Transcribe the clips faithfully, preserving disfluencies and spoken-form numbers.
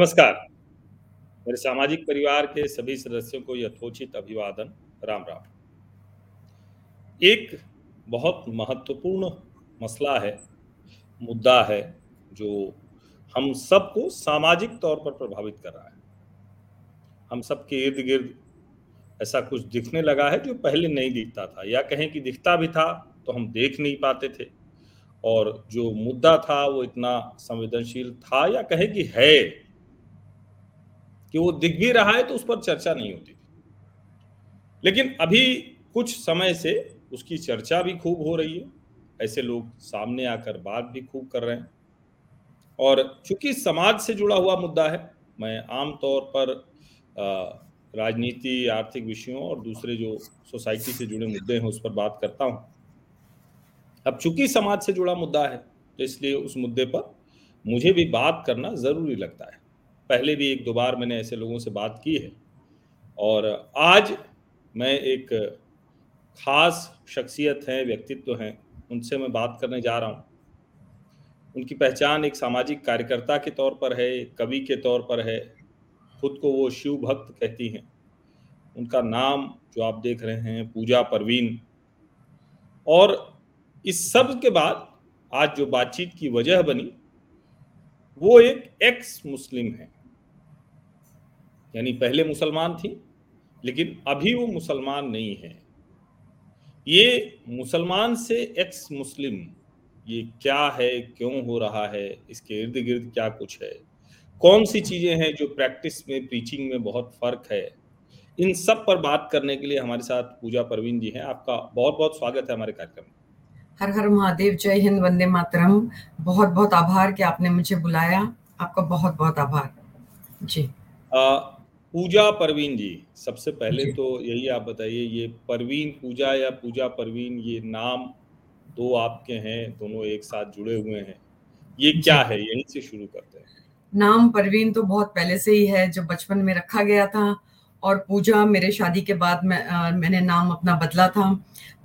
नमस्कार। मेरे सामाजिक परिवार के सभी सदस्यों को यथोचित अभिवादन, राम राम। एक बहुत महत्वपूर्ण मसला है, मुद्दा है, जो हम सबको सामाजिक तौर पर प्रभावित कर रहा है। हम सबके इर्द गिर्द ऐसा कुछ दिखने लगा है जो पहले नहीं दिखता था, या कहें कि दिखता भी था तो हम देख नहीं पाते थे, और जो मुद्दा था वो इतना संवेदनशील था, या कहें कि है कि वो दिख भी रहा है तो उस पर चर्चा नहीं होती थी। लेकिन अभी कुछ समय से उसकी चर्चा भी खूब हो रही है, ऐसे लोग सामने आकर बात भी खूब कर रहे हैं, और चूंकि समाज से जुड़ा हुआ मुद्दा है, मैं आमतौर पर राजनीति, आर्थिक विषयों और दूसरे जो सोसाइटी से जुड़े मुद्दे हैं उस पर बात करता हूँ। अब चूंकि समाज से जुड़ा मुद्दा है तो इसलिए उस मुद्दे पर मुझे भी बात करना ज़रूरी लगता है। पहले भी एक दो बार मैंने ऐसे लोगों से बात की है, और आज मैं एक खास शख्सियत हैं, व्यक्तित्व हैं, उनसे मैं बात करने जा रहा हूँ। उनकी पहचान एक सामाजिक कार्यकर्ता के तौर पर है, कवि के तौर पर है, खुद को वो शिव भक्त कहती हैं। उनका नाम जो आप देख रहे हैं, पूजा परवीन। और इस सब के बाद आज जो बातचीत की वजह बनी, वो एक एक्स मुस्लिम है, यानी पहले मुसलमान थी लेकिन अभी वो मुसलमान नहीं है। ये मुसलमान से एक्स मुस्लिम, ये क्या है, क्यों हो रहा है, इसके इर्द गिर्द क्या कुछ है, कौन सी चीज़ें हैं जो प्रैक्टिस में, प्रीचिंग में बहुत फ़र्क है, इन सब पर बात करने के लिए हमारे साथ पूजा परवीन जी हैं। आपका बहुत बहुत स्वागत है हमारे कार्यक्रम में। हर हर महादेव, जय हिंद, वंदे मातरम। बहुत बहुत आभार कि आपने मुझे बुलाया, आपका बहुत बहुत आभार जी। आ, पूजा परवीन जी, सबसे पहले जी। तो यही आप बताइए, ये परवीन पूजा या पूजा परवीन, ये नाम दो आपके हैं, दोनों एक साथ जुड़े हुए हैं, ये क्या है, यहीं से शुरू करते हैं। नाम परवीन तो बहुत पहले से ही है, जो बचपन में रखा गया था, और पूजा मेरे शादी के बाद मैं, आ, मैंने नाम अपना बदला था।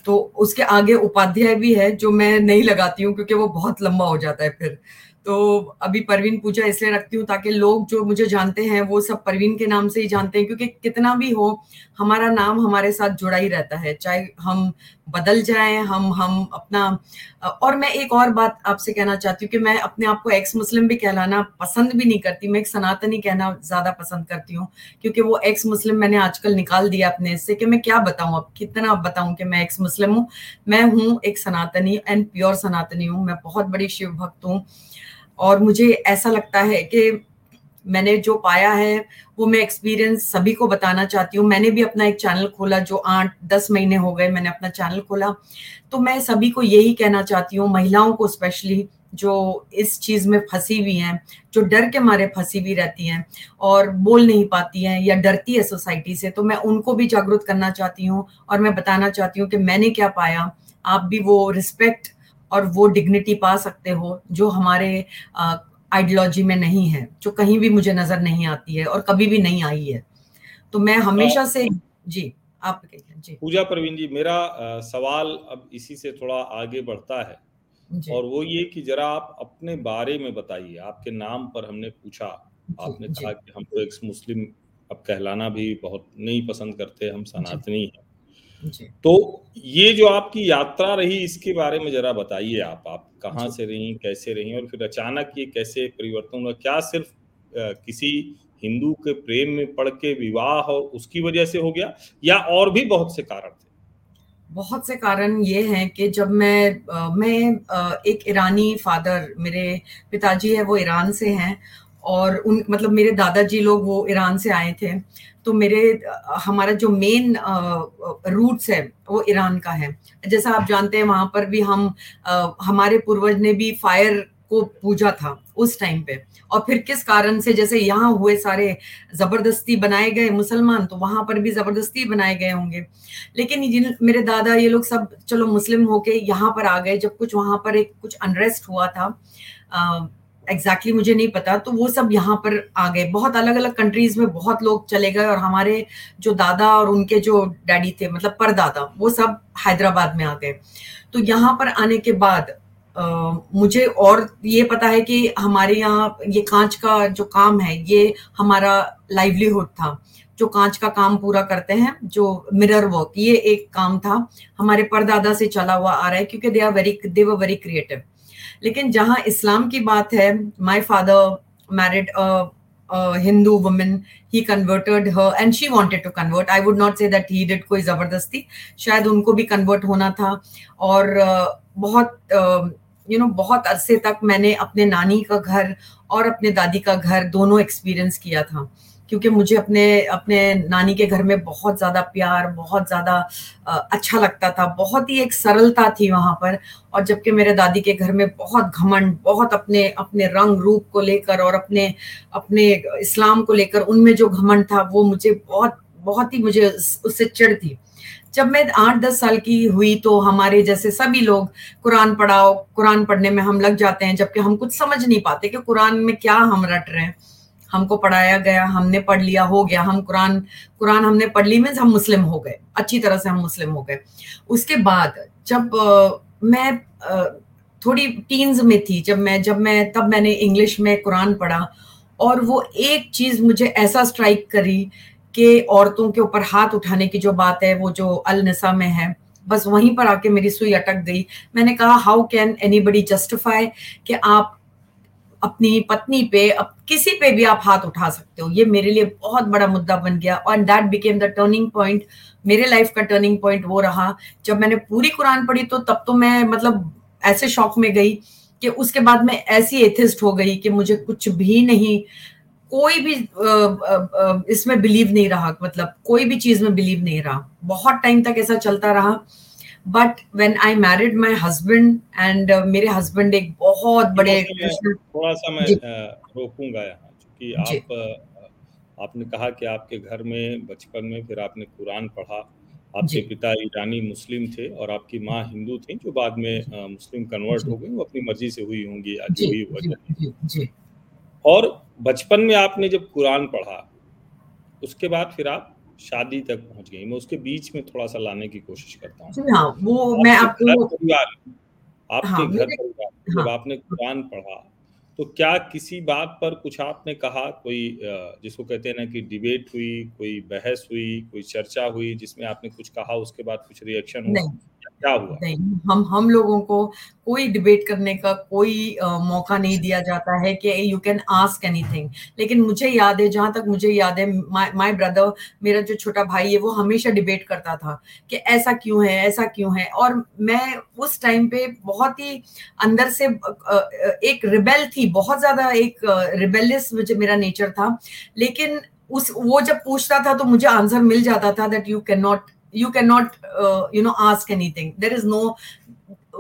तो उसके आगे उपाध्याय भी है जो मैं नहीं लगाती हूँ क्योंकि वो बहुत लंबा हो जाता है, फिर तो अभी परवीन पूजा इसलिए रखती हूँ ताकि लोग जो मुझे जानते हैं वो सब परवीन के नाम से ही जानते हैं, क्योंकि कितना भी हो हमारा नाम हमारे साथ जुड़ा ही रहता है, चाहे हम बदल जाएं, हम हम अपना। और मैं एक और बात आपसे कहना चाहती हूँ कि मैं अपने आप को एक्स मुस्लिम भी कहलाना पसंद भी नहीं करती, मैं एक सनातनी कहना ज़्यादा पसंद करती हूँ, क्योंकि वो एक्स मुस्लिम मैंने आजकल निकाल दिया अपने इससे, कि मैं क्या बताऊँ, अब कितना बताऊँ कि मैं एक्स मुस्लिम हूँ। मैं हूँ एक सनातनी, एंड प्योर सनातनी हूँ, मैं बहुत बड़ी शिव भक्त हूँ, और मुझे ऐसा लगता है कि मैंने जो पाया है वो मैं एक्सपीरियंस सभी को बताना चाहती हूँ। मैंने भी अपना एक चैनल खोला, जो आठ दस महीने हो गए मैंने अपना चैनल खोला, तो मैं सभी को यही कहना चाहती हूँ, महिलाओं को स्पेशली जो इस चीज़ में फंसी हुई हैं, जो डर के मारे फंसी हुई रहती हैं और बोल नहीं पाती हैं या डरती है सोसाइटी से, तो मैं उनको भी जागरूक करना चाहती हूँ, और मैं बताना चाहती हूँ कि मैंने क्या पाया, आप भी वो रिस्पेक्ट और वो डिग्निटी पा सकते हो जो हमारे आइडियोलॉजी में नहीं है, जो कहीं भी मुझे नजर नहीं आती है और कभी भी नहीं आई है। तो मैं हमेशा से जी आप जी। पूजा परवीन जी, मेरा आ, सवाल अब इसी से थोड़ा आगे बढ़ता है, और वो ये कि जरा आप अपने बारे में बताइए। आपके नाम पर हमने पूछा, आपने कहा कि हम तो एक्स मुस्लिम अब कहलाना भी बहुत नहीं पसंद करते, हम सनातनी हैं, तो ये जो आपकी यात्रा रही इसके बारे में जरा बताइए। आप आप कहाँ से रही, कैसे रही, और फिर अचानक ये कैसे परिवर्तन हुआ? क्या सिर्फ आ, किसी हिंदू के प्रेम में पड़ के विवाह और उसकी वजह से हो गया, या और भी बहुत से कारण थे? बहुत से कारण ये हैं कि जब मैं आ, मैं आ, एक ईरानी फादर, मेरे पिताजी है वो ईरान से हैं, और उन मतलब मेरे दादाजी लोग वो ईरान से आए थे, तो मेरे हमारा जो मेन रूट्स है वो ईरान का है। जैसा आप जानते हैं वहाँ पर भी हम आ, हमारे पूर्वज ने भी फायर को पूजा था उस टाइम पे, और फिर किस कारण से, जैसे यहाँ हुए सारे जबरदस्ती बनाए गए मुसलमान, तो वहाँ पर भी जबरदस्ती बनाए गए होंगे। लेकिन जिन मेरे दादा ये लोग सब चलो मुस्लिम होके यहाँ पर आ गए, जब कुछ वहाँ पर एक कुछ अनरेस्ट हुआ था, आ, एग्जैक्टली exactly मुझे नहीं पता, तो वो सब यहाँ पर आ गए, बहुत अलग अलग कंट्रीज में बहुत लोग चले गए, और हमारे जो दादा और उनके जो डैडी थे मतलब परदादा, वो सब हैदराबाद में आ गए। तो यहाँ पर आने के बाद Uh, मुझे और ये पता है कि हमारे यहाँ ये कांच का जो काम है ये हमारा लाइवलीहुड था, जो कांच का काम पूरा करते हैं, जो मिरर वर्क, ये एक काम था हमारे परदादा से चला हुआ आ रहा है क्योंकि they are very they were very creative. लेकिन जहाँ इस्लाम की बात है, my father married Hindu women, he converted her and she wanted to convert. I would not say that he did कोई जबरदस्ती, शायद उनको भी कन्वर्ट होना था। और uh, बहुत uh, यू नो बहुत अरसे तक मैंने अपने नानी का घर और अपने दादी का घर दोनों एक्सपीरियंस किया था, क्योंकि मुझे अपने अपने नानी के घर में बहुत ज़्यादा प्यार, बहुत ज़्यादा अच्छा लगता था, बहुत ही एक सरलता थी वहाँ पर। और जबकि मेरे दादी के घर में बहुत घमंड, बहुत अपने अपने रंग रूप को लेकर और अपने अपने इस्लाम को लेकर उनमें जो घमंड था वो मुझे बहुत बहुत ही मुझे उससे चिढ़ थी। जब मैं आठ दस साल की हुई तो हमारे जैसे सभी लोग कुरान पढ़ाओ, कुरान पढ़ने में हम लग जाते हैं, जबकि हम कुछ समझ नहीं पाते कि कुरान में क्या हम रट रहे हैं। हमको पढ़ाया गया, हमने पढ़ लिया, हो गया, हम कुरान कुरान हमने पढ़ ली, मीन्स हम मुस्लिम हो गए, अच्छी तरह से हम मुस्लिम हो गए। उसके बाद जब आ, मैं आ, थोड़ी टीन्स में थी, जब मैं जब मैं तब मैंने इंग्लिश में कुरान पढ़ा और वो एक चीज़ मुझे ऐसा स्ट्राइक करी कि औरतों के ऊपर हाथ उठाने की जो बात है वो जो अल निसा में है, बस वहीं पर आके मेरी सुई अटक गई। मैंने कहा हाउ कैन एनीबडी जस्टिफाई कि आप अपनी पत्नी पे, अब किसी पे भी आप हाथ उठा सकते हो। ये मेरे लिए बहुत बड़ा मुद्दा बन गया और that became the turning point. मेरे लाइफ का टर्निंग पॉइंट वो रहा जब मैंने पूरी कुरान पढ़ी, तो तब तो मैं मतलब ऐसे शौक में गई कि उसके बाद मैं ऐसी एथिस्ट हो गई कि मुझे कुछ भी नहीं, कोई भी इसमें बिलीव नहीं रहा, मतलब कोई भी चीज में बिलीव नहीं रहा। बहुत टाइम तक ऐसा चलता रहा। But when I married my husband and मेरे हस्बैंड एक बहुत बड़े, थोड़ा सा मैं रोकूंगा यहाँ, क्योंकि आप आपने कहा कि आपके घर में बचपन में फिर आपने कुरान पढ़ा, आपके पिता ईरानी मुस्लिम थे और आपकी माँ हिंदू थी जो बाद में मुस्लिम कन्वर्ट हो गई, वो अपनी मर्जी से हुई होंगी या जो हुई वजह। और बचपन में आपने जब कुरान पढ़ा, उसके बाद फिर आप शादी तक पहुंच गई। मैं उसके बीच में थोड़ा सा लाने की कोशिश करता हूँ। हाँ, वो मैं आपको आपके हाँ, घर परिवार जब हाँ, आपने कुरान पढ़ा तो क्या किसी बात पर कुछ आपने कहा, कोई जिसको कहते हैं ना कि डिबेट हुई, कोई बहस हुई, कोई चर्चा हुई जिसमें आपने कुछ कहा, उसके बाद कुछ रिएक्शन हुआ? क्या हुआ? नहीं, हम हम लोगों को कोई डिबेट करने का कोई आ, मौका नहीं दिया जाता है कि यू कैन आस्क एनीथिंग। लेकिन मुझे याद है, जहाँ तक मुझे याद है, माय ब्रदर, मेरा जो छोटा भाई है, वो हमेशा डिबेट करता था कि ऐसा क्यों है, ऐसा क्यों है। और मैं उस टाइम पे बहुत ही अंदर से एक रिबेल थी, बहुत ज्यादा एक रिबेलियस मुझे मेरा नेचर था। लेकिन उस वो जब पूछता था तो मुझे आंसर मिल जाता था that you can not You cannot, uh, you know, ask anything. There is no,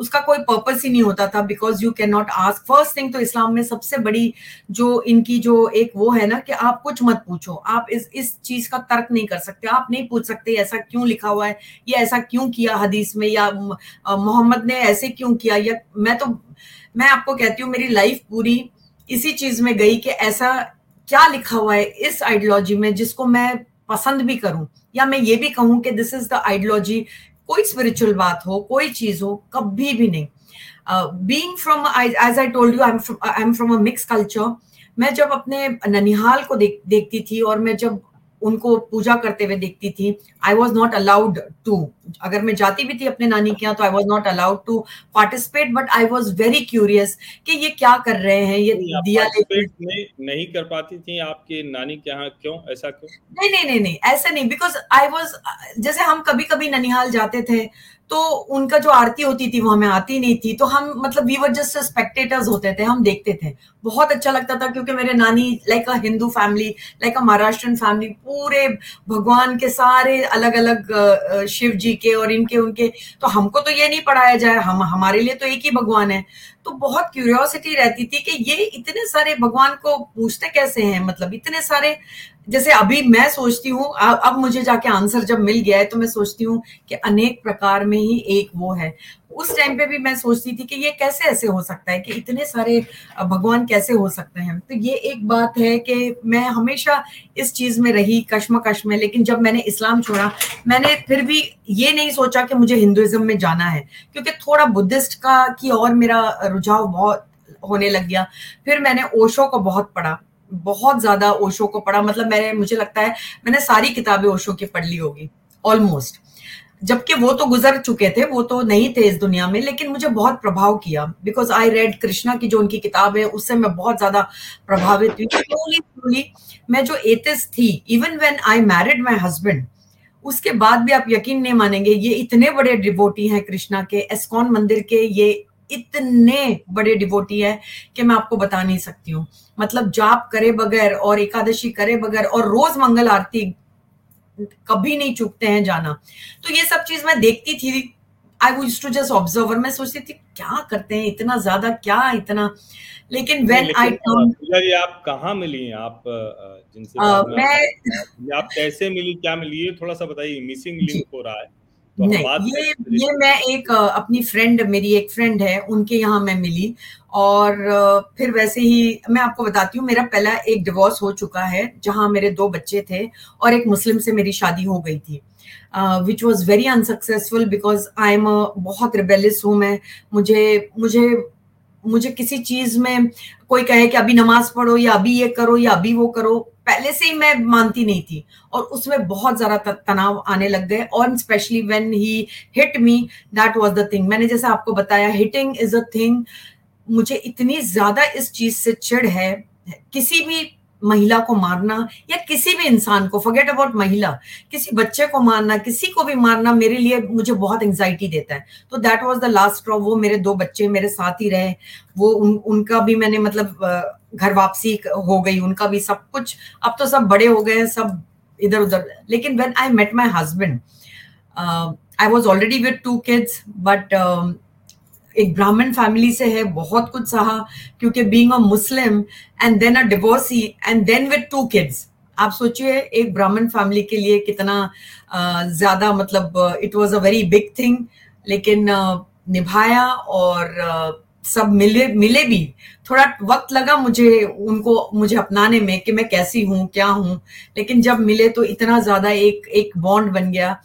उसका कोई purpose ही नहीं होता था because you cannot ask. First thing तो इस्लाम में सबसे बड़ी जो इनकी जो एक वो है ना कि आप कुछ मत पूछो, आप इस इस चीज का तर्क नहीं कर सकते, आप नहीं पूछ सकते ऐसा क्यों लिखा हुआ है, या ऐसा क्यों किया हदीस में, या मोहम्मद ने ऐसे क्यों किया। या मैं तो मैं आपको कहती हूँ मेरी लाइफ पूरी इसी चीज में गई कि ऐसा क्या लिखा हुआ है इस आइडियोलॉजी में जिसको मैं पसंद भी करूं, या मैं ये भी कहूं कि दिस इज द आइडियोलॉजी। कोई स्पिरिचुअल बात हो, कोई चीज हो, कभी भी नहीं। Being from, as I told you, I am from a mix culture. मैं जब अपने ननिहाल को देख, देखती थी और मैं जब उनको पूजा करते हुए देखती थी, I was not allowed to, अगर मैं जाती भी थी अपने नानी के यहाँ तो I was not allowed to participate, but I was very curious कि ये क्या कर रहे हैं, ये दिया नहीं कर पाती थी। आपके नानी के यहाँ क्यों, ऐसा क्यों? नहीं नहीं नहीं नहीं ऐसा नहीं, बिकॉज आई वॉज, जैसे हम कभी कभी ननिहाल जाते थे तो उनका जो आरती होती थी वो हमें आती नहीं थी, तो हम मतलब वी वर जस्ट स्पेक्टेटर्स होते थे, हम देखते थे, बहुत अच्छा लगता था क्योंकि मेरे नानी like a Hindu family, like a Maharashtrian family, पूरे भगवान के सारे अलग अलग शिव जी के और इनके उनके, तो हमको तो ये नहीं पढ़ाया जाए, हम हमारे लिए तो एक ही भगवान है। तो बहुत क्यूरियोसिटी रहती थी कि ये इतने सारे भगवान को पूछते कैसे हैं, मतलब इतने सारे जैसे अभी मैं सोचती हूँ, अब मुझे जाके आंसर जब मिल गया है तो मैं सोचती हूँ कि अनेक प्रकार में ही एक वो है। उस टाइम पे भी मैं सोचती थी कि ये कैसे ऐसे हो सकता है, कि इतने सारे भगवान कैसे हो सकते हैं। तो ये एक बात है कि मैं हमेशा इस चीज में रही, कश्मकश में। लेकिन जब मैंने इस्लाम छोड़ा, मैंने फिर भी ये नहीं सोचा कि मुझे हिंदुइज्म में जाना है, क्योंकि थोड़ा बुद्धिस्ट का की और मेरा रुझाव बहुत होने लग गया। फिर मैंने ओशो को बहुत पढ़ा, बहुत ज्यादा ओशो को पढ़ा, मतलब मैंने मुझे लगता है मैंने सारी किताबें ओशो की पढ़ ली होगी ऑलमोस्ट, जबकि वो तो गुजर चुके थे, वो तो नहीं थे इस दुनिया में। लेकिन मुझे बहुत प्रभाव किया, बिकॉज आई रेड कृष्णा की जो उनकी किताब है, उससे मैं बहुत ज्यादा प्रभावित हुई। स्लोली स्लोली मैं जो एथिस्ट थी, even when I married my husband, उसके बाद भी आप यकीन नहीं मानेंगे, ये इतने बड़े डिवोटी हैं कृष्णा के, एस्कॉन मंदिर के ये इतने बड़े डिवोटी है कि मैं आपको बता नहीं सकती हूँ। मतलब जाप करे बगैर और एकादशी करे बगैर और रोज मंगल आरती कभी नहीं चूकते हैं जाना। तो ये सब चीज मैं देखती थी, I used to just observe, और मैं सोचती थी क्या करते हैं इतना ज्यादा, क्या इतना। लेकिन व्हेन आई टर्न, पूजा जी आप कहाँ मिली, आप जिनसे आ, मैं आप कैसे मिली, क्या मिली, थोड़ा सा बताइए, मिसिंग लिंक हो रहा है। तो नहीं, ये ये मैं एक अपनी फ्रेंड, मेरी एक फ्रेंड है, उनके यहाँ मैं मिली। और फिर वैसे ही मैं आपको बताती हूँ, मेरा पहला एक डिवोर्स हो चुका है जहाँ मेरे दो बच्चे थे और एक मुस्लिम से मेरी शादी हो गई थी, which was very unsuccessful, because I am बहुत रिबेलियस हूँ मैं। मुझे मुझे मुझे किसी चीज में कोई कहे कि अभी नमाज पढ़ो या अभी ये करो या अभी वो करो, पहले से ही मैं मानती नहीं थी, और उसमें बहुत ज्यादा तनाव आने लग गए। और specially when he hit me, that was the thing. मैंने जैसा आपको बताया, हिटिंग इज अ थिंग। मुझे इतनी ज्यादा इस चीज से चिढ़ है, किसी भी महिला को मारना या किसी भी इंसान को, फॉरगेट अबाउट महिला, किसी बच्चे को मारना, किसी को भी मारना, मेरे लिए मुझे बहुत एंजाइटी देता है। तो that was the last straw. वो मेरे दो बच्चे मेरे साथ ही रहे, वो उन, उनका भी मैंने मतलब घर वापसी हो गई, उनका भी सब कुछ। अब तो सब बड़े हो गए हैं, सब इधर उधर। लेकिन when I met my husband, I was already with two kids, but एक ब्राह्मण फैमिली से है, बहुत कुछ सहा, क्योंकि being a Muslim and then a divorcee and then with two kids, आप सोचिए एक ब्राह्मण फैमिली के लिए कितना uh, ज्यादा, मतलब it was a very big thing. लेकिन uh, निभाया, और uh, सब मिले मिले भी। थोड़ा वक्त लगा मुझे उनको मुझे अपनाने में कि मैं कैसी हूँ, क्या हूँ। लेकिन जब मिले तो इतना ज्यादा एक एक बॉन्ड बन गया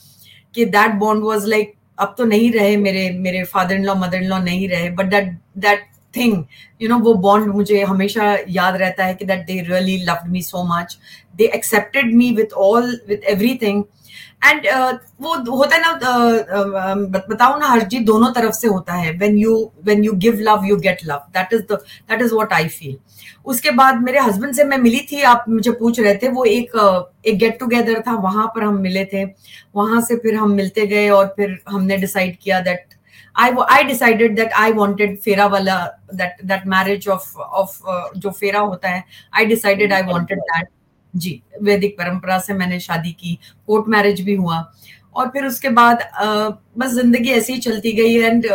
कि दैट बॉन्ड वाज लाइक, अब तो नहीं रहे मेरे मेरे father in law, mother in law नहीं रहे, but that that thing, you know, वो बॉन्ड मुझे हमेशा याद रहता है कि that they really loved me so much, they accepted me with all, with everything. And uh, वो होता है ना, uh, बताओ ना हर्ष जी, दोनों तरफ से होता है। When you when you give love you get love, that is the that is what I feel. उसके बाद मेरे हस्बैंड से मैं मिली थी, आप मुझे पूछ रहे थे, वो एक एक गेट टुगेदर था, वहां पर हम मिले थे। वहां से फिर हम मिलते गए, और फिर हमने डिसाइड किया that I I decided that I wanted फेरा वाला, that that marriage of of जो फेरा होता है, I decided I wanted that. जी, वैदिक परंपरा से मैंने शादी की, कोर्ट मैरिज भी हुआ, और फिर उसके बाद uh, बस जिंदगी ऐसी ही चलती गई। And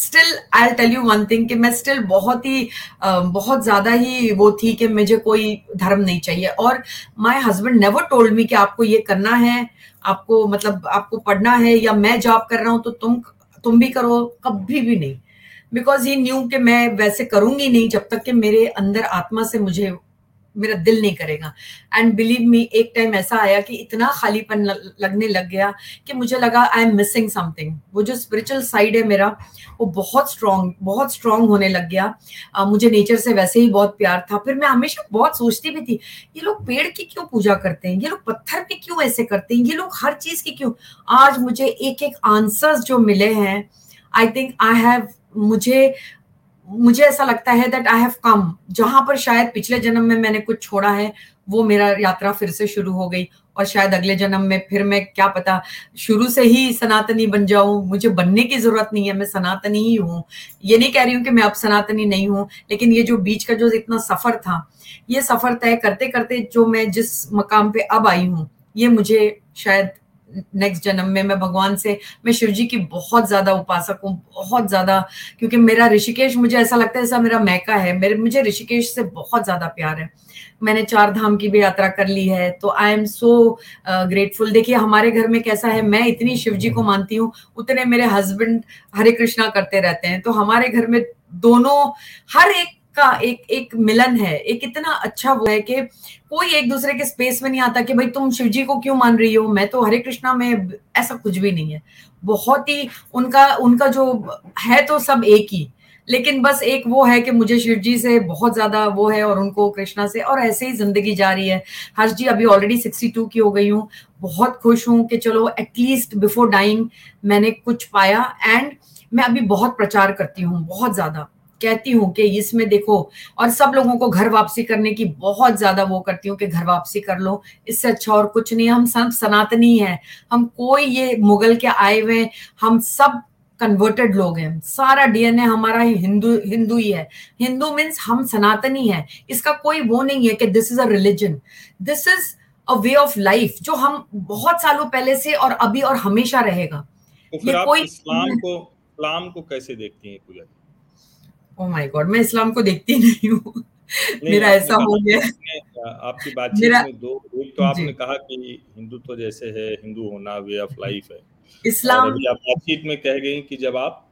still I tell you one thing कि मैं स्टिल बहुत ही uh, बहुत ज्यादा ही वो थी कि मुझे कोई धर्म नहीं चाहिए। और my husband never told me कि आपको ये करना है, आपको मतलब आपको पढ़ना है, या मैं जॉब कर रहा हूं तो तुम तुम भी करो, कभी भी नहीं, बिकॉज ही न्यू कि मैं वैसे करूंगी नहीं जब तक कि मेरे अंदर आत्मा से मुझे मेरा दिल नहीं करेगा। एंड बिलीव मी, एक टाइम ऐसा आया कि इतना खालीपन लगने लग गया कि मुझे लगा आई एम मिसिंग समथिंग। वो जो स्पिरिचुअल साइड है मेरा, वो बहुत स्ट्रॉन्ग बहुत स्ट्रॉन्ग होने लग गया। आ, मुझे नेचर से वैसे ही बहुत प्यार था। फिर मैं हमेशा बहुत सोचती भी थी, ये लोग पेड़ की क्यों पूजा करते हैं, ये लोग पत्थर पे क्यों ऐसे करते हैं, ये लोग हर चीज की क्यों। आज मुझे एक एक आंसर्स जो मिले हैं, आई थिंक आई हैव मुझे मुझे ऐसा लगता है दैट आई हैव कम, जहां पर शायद पिछले जन्म में मैंने कुछ छोड़ा है, वो मेरा यात्रा फिर से शुरू हो गई। और शायद अगले जन्म में फिर मैं, क्या पता, शुरू से ही सनातनी बन जाऊं। मुझे बनने की जरूरत नहीं है, मैं सनातनी ही हूँ। ये नहीं कह रही हूँ कि मैं अब सनातनी नहीं हूँ, लेकिन ये जो बीच का जो इतना सफर था, ये सफर तय करते करते जो मैं जिस मकाम पे अब आई हूँ, ये मुझे शायद नेक्स्ट जन्म में मैं भगवान से, मैं शिव जी की बहुत ज्यादा उपासक हूँ, बहुत ज्यादा, क्योंकि मेरा ऋषिकेश मुझे ऐसा लगता है ऐसा मेरा महका है, मेरे मुझे ऋषिकेश से बहुत ज्यादा प्यार है। मैंने चार धाम की भी यात्रा कर ली है, तो आई एम सो ग्रेटफुल। देखिए हमारे घर में कैसा है, मैं इतनी शिव जी को मानती हूँ उतने मेरे हस्बैंड हरे कृष्णा करते रहते हैं, तो हमारे घर में दोनों हर एक का एक एक मिलन है, एक इतना अच्छा वो है कि कोई एक दूसरे के स्पेस में नहीं आता कि भाई तुम शिव जी को क्यों मान रही हो, मैं तो हरे कृष्णा में, ऐसा कुछ भी नहीं है। बहुत ही उनका उनका जो है तो सब एक ही, लेकिन बस एक वो है कि मुझे शिव जी से बहुत ज्यादा वो है और उनको कृष्णा से, और ऐसे ही जिंदगी जा रही है। हर्ष जी अभी ऑलरेडी बासठ की हो गई हूँ, बहुत खुश हूँ कि चलो एटलीस्ट बिफोर डाइंग मैंने कुछ पाया। एंड मैं अभी बहुत प्रचार करती हूँ, बहुत ज्यादा कहती हूँ कि इसमें देखो, और सब लोगों को घर वापसी करने की बहुत ज्यादा वो करती हूँ कि घर वापसी कर लो, इससे अच्छा और कुछ नहीं। हम सब सनातनी हैं, हम कोई ये मुगल के आए हुए, हम सब कन्वर्टेड लोग हैं, सारा डीएनए हमारा ही हिंदू हिंदू ही है। हिंदू मीन्स हम सनातनी हैं, इसका कोई वो नहीं है कि this is a religion, this is a way of life जो हम बहुत सालों पहले से और अभी और हमेशा रहेगा। तो ये कोई इस्लाम को इस्लाम को कैसे देखती हैं पूजा? Oh my God, मैं इस्लाम को देखती नहीं हूँ। मेरा ऐसा हो गया। आपकी बातचीत में दो, एक तो आपने कहा कि हिंदू तो जैसे है, हिंदू होना वे ऑफ लाइफ है। इस्लाम अभी आप बातचीत में कह गई कि जब आप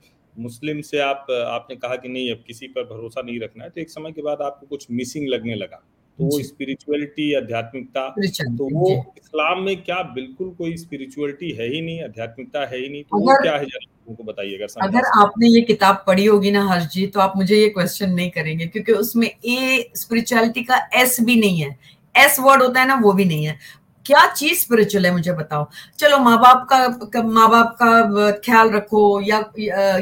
मुस्लिम से आप आपने कहा कि नहीं अब किसी पर भरोसा नहीं रखना है, तो एक समय के बाद आपको कुछ मिसिंग लगने लगा, तो वो स्पिरिचुअलिटी, आध्यात्मिकता, तो वो इस्लाम में क्या बिल्कुल कोई स्पिरिचुअलिटी है ही नहीं, आध्यात्मिकता है ही नहीं, तो वो क्या है जरा हमको बताइए। अगर अगर आपने ये किताब पढ़ी होगी ना हर्ष जी, तो आप मुझे ये क्वेश्चन नहीं करेंगे, क्योंकि उसमें ए स्पिरिचुअलिटी का एस भी नहीं है, एस वर्ड होता है ना वो भी नहीं है। क्या चीज स्पिरिचुअल है मुझे बताओ। चलो माँ बाप का माँ बाप का ख्याल रखो, या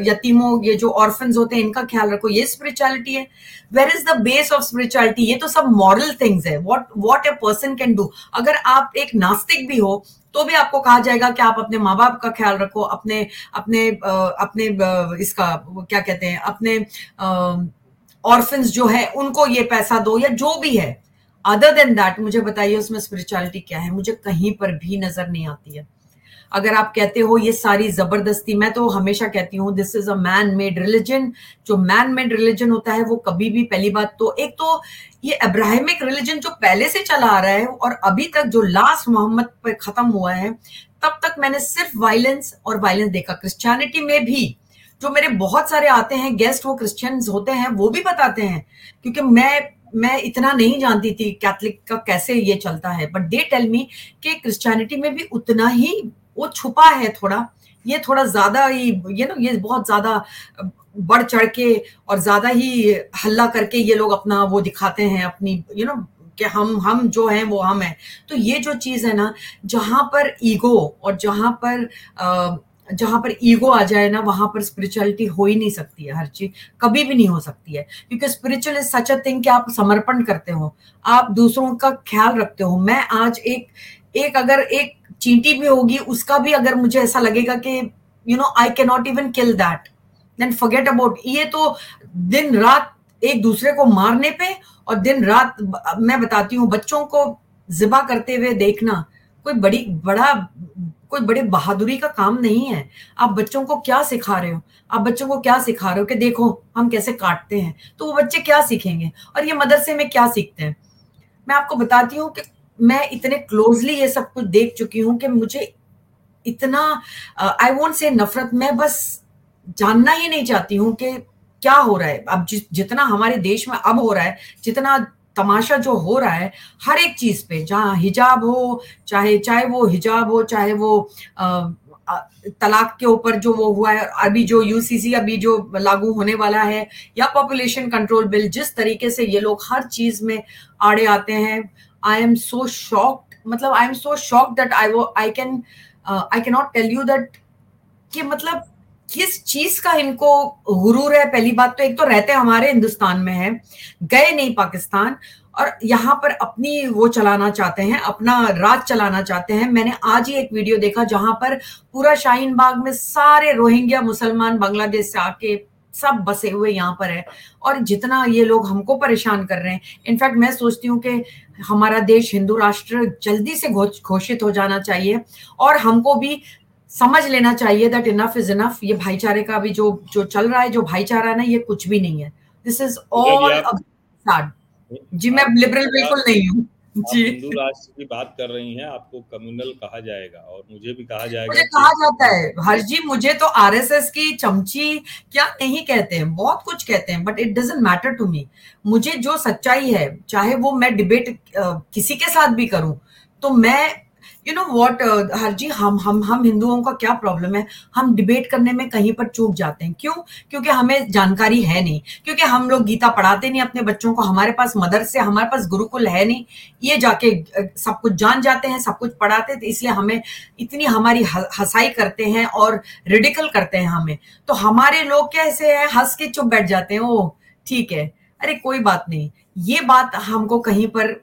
यतीमों, ये जो ऑर्फन्स होते हैं इनका ख्याल रखो, ये स्पिरिचुअलिटी है। Where is the base of spirituality? ये तो सब मॉरल थिंग्स है, what what a person can do. अगर आप एक नास्तिक भी हो तो भी आपको कहा जाएगा कि आप अपने माँ बाप का ख्याल रखो, अपने अपने अपने इसका क्या कहते हैं, अपने ऑर्फन्स जो है उनको ये पैसा दो, या जो भी है। अदर देन दैट मुझे बताइए उसमें स्पिरिचुअलिटी क्या है, मुझे कहीं पर भी नजर नहीं आती है। अगर आप कहते हो ये सारी जबरदस्ती, मैं तो हमेशा कहती हूँ this is a man made religion. जो मैन मेड रिलीजन होता है वो कभी भी, पहली बात तो एक तो ये अब्राहमिक रिलीजन जो पहले से चला आ रहा है और अभी तक जो लास्ट मोहम्मद पर खत्म हुआ है, तब तक मैंने सिर्फ वायलेंस और वायलेंस देखा। क्रिश्चियनिटी में भी जो मेरे बहुत सारे आते हैं गेस्ट, वो क्रिश्चियंस होते हैं, वो भी बताते हैं, क्योंकि मैं मैं इतना नहीं जानती थी कैथलिक का कैसे ये चलता है, बट दे टेल मी कि क्रिश्चियनिटी में भी उतना ही वो छुपा है, थोड़ा ये थोड़ा ज्यादा ही ये ना, ये बहुत ज्यादा बढ़ चढ़ के और ज्यादा ही हल्ला करके ये लोग अपना वो दिखाते हैं, अपनी यू नो कि हम हम जो हैं वो हम हैं। तो ये जो चीज है ना, जहां पर ईगो और जहां पर आ, जहां पर ईगो आ जाए ना, वहां पर स्पिरिचुअलिटी हो ही नहीं सकती है हर चीज, कभी भी नहीं हो सकती है। क्योंकि spiritual is such a thing कि आप समर्पण करते हो, आप दूसरों का ख्याल रखते हो। मैं आज एक एक अगर एक चींटी भी होगी, उसका भी अगर मुझे ऐसा लगेगा कि you know I can not even kill that, then forget about. ये तो दिन रात एक दूसरे को मारने पे, और दिन रात मैं बताती हूँ बच्चों को जिबा करते हुए देखना कोई बड़ी बड़ा कोई बड़े बहादुरी का काम नहीं है। आप बच्चों को क्या सिखा रहे हो, आप बच्चों को क्या सिखा रहे हो कि देखो हम कैसे काटते हैं, तो वो बच्चे क्या सीखेंगे और ये मदरसे में क्या सीखते हैं। मैं आपको बताती हूँ कि मैं इतने क्लोजली ये सब कुछ देख चुकी हूँ कि मुझे इतना आई वोंट से नफरत, मैं बस जानना ही नहीं चाहती हूँ कि क्या हो रहा है। अब जितना हमारे देश में अब हो रहा है, जितना तमाशा जो हो रहा है हर एक चीज पे, जहाँ हिजाब हो, चाहे चाहे वो हिजाब हो, चाहे वो आ, तलाक के ऊपर जो वो हुआ है, अभी जो यूसीसी अभी जो लागू होने वाला है, या पॉपुलेशन कंट्रोल बिल, जिस तरीके से ये लोग हर चीज में आड़े आते हैं। आई एम सो शॉक्ड, मतलब I am so shocked that I I can I can not tell you that कि मतलब किस चीज का इनको गुरूर है। पहली बात तो एक तो रहते हमारे हिंदुस्तान में है, गए नहीं पाकिस्तान, और यहाँ पर अपनी वो चलाना चाहते हैं, अपना राज चलाना चाहते हैं। मैंने आज ही एक वीडियो देखा जहां पर पूरा शाहीन बाग में सारे रोहिंग्या मुसलमान बांग्लादेश से आके सब बसे हुए यहाँ पर है, और जितना ये लोग हमको परेशान कर रहे हैं। इनफैक्ट मैं सोचती हूँ कि हमारा देश हिंदू राष्ट्र जल्दी से घोषित हो जाना चाहिए और हमको भी समझ लेना चाहिए दैट इनफ इज इनफ। ये भाईचारे का भी जो जो चल रहा है, जो भाईचारा ना, ये कुछ भी नहीं है। दिस इज ऑल अबाउट जी। मैं लिबरल बिल्कुल नहीं हूँ जी। हिंदू राष्ट्र की बात कर रही हैं, आपको कम्युनल कहा जाएगा और मुझे भी कहा जाएगा, मुझे कहा जाता है हर्ष जी, मुझे तो आरएसएस की चमची क्या नहीं कहते हैं, बहुत कुछ कहते हैं, but it doesn't matter to me. मुझे जो सच्चाई है, चाहे वो मैं डिबेट किसी के साथ भी करूं, तो मैं you know what Harsh ji, हम हम हम हिंदुओं का क्या प्रॉब्लम है, हम डिबेट करने में कहीं पर चूक जाते हैं। क्यों? क्योंकि हमें जानकारी है नहीं, क्योंकि हम लोग गीता पढ़ाते नहीं अपने बच्चों को, हमारे पास मदरसे, हमारे पास गुरुकुल है नहीं, ये जाके सब कुछ जान जाते हैं, सब कुछ पढ़ाते, तो इसलिए हमें इतनी हमारी हंसाई करते हैं और रिडिकल करते हैं हमें। तो हमारे लोग कैसे हैं, हंस के चुप बैठ जाते हैं, ओह ठीक है, अरे कोई बात नहीं। ये बात हमको कहीं पर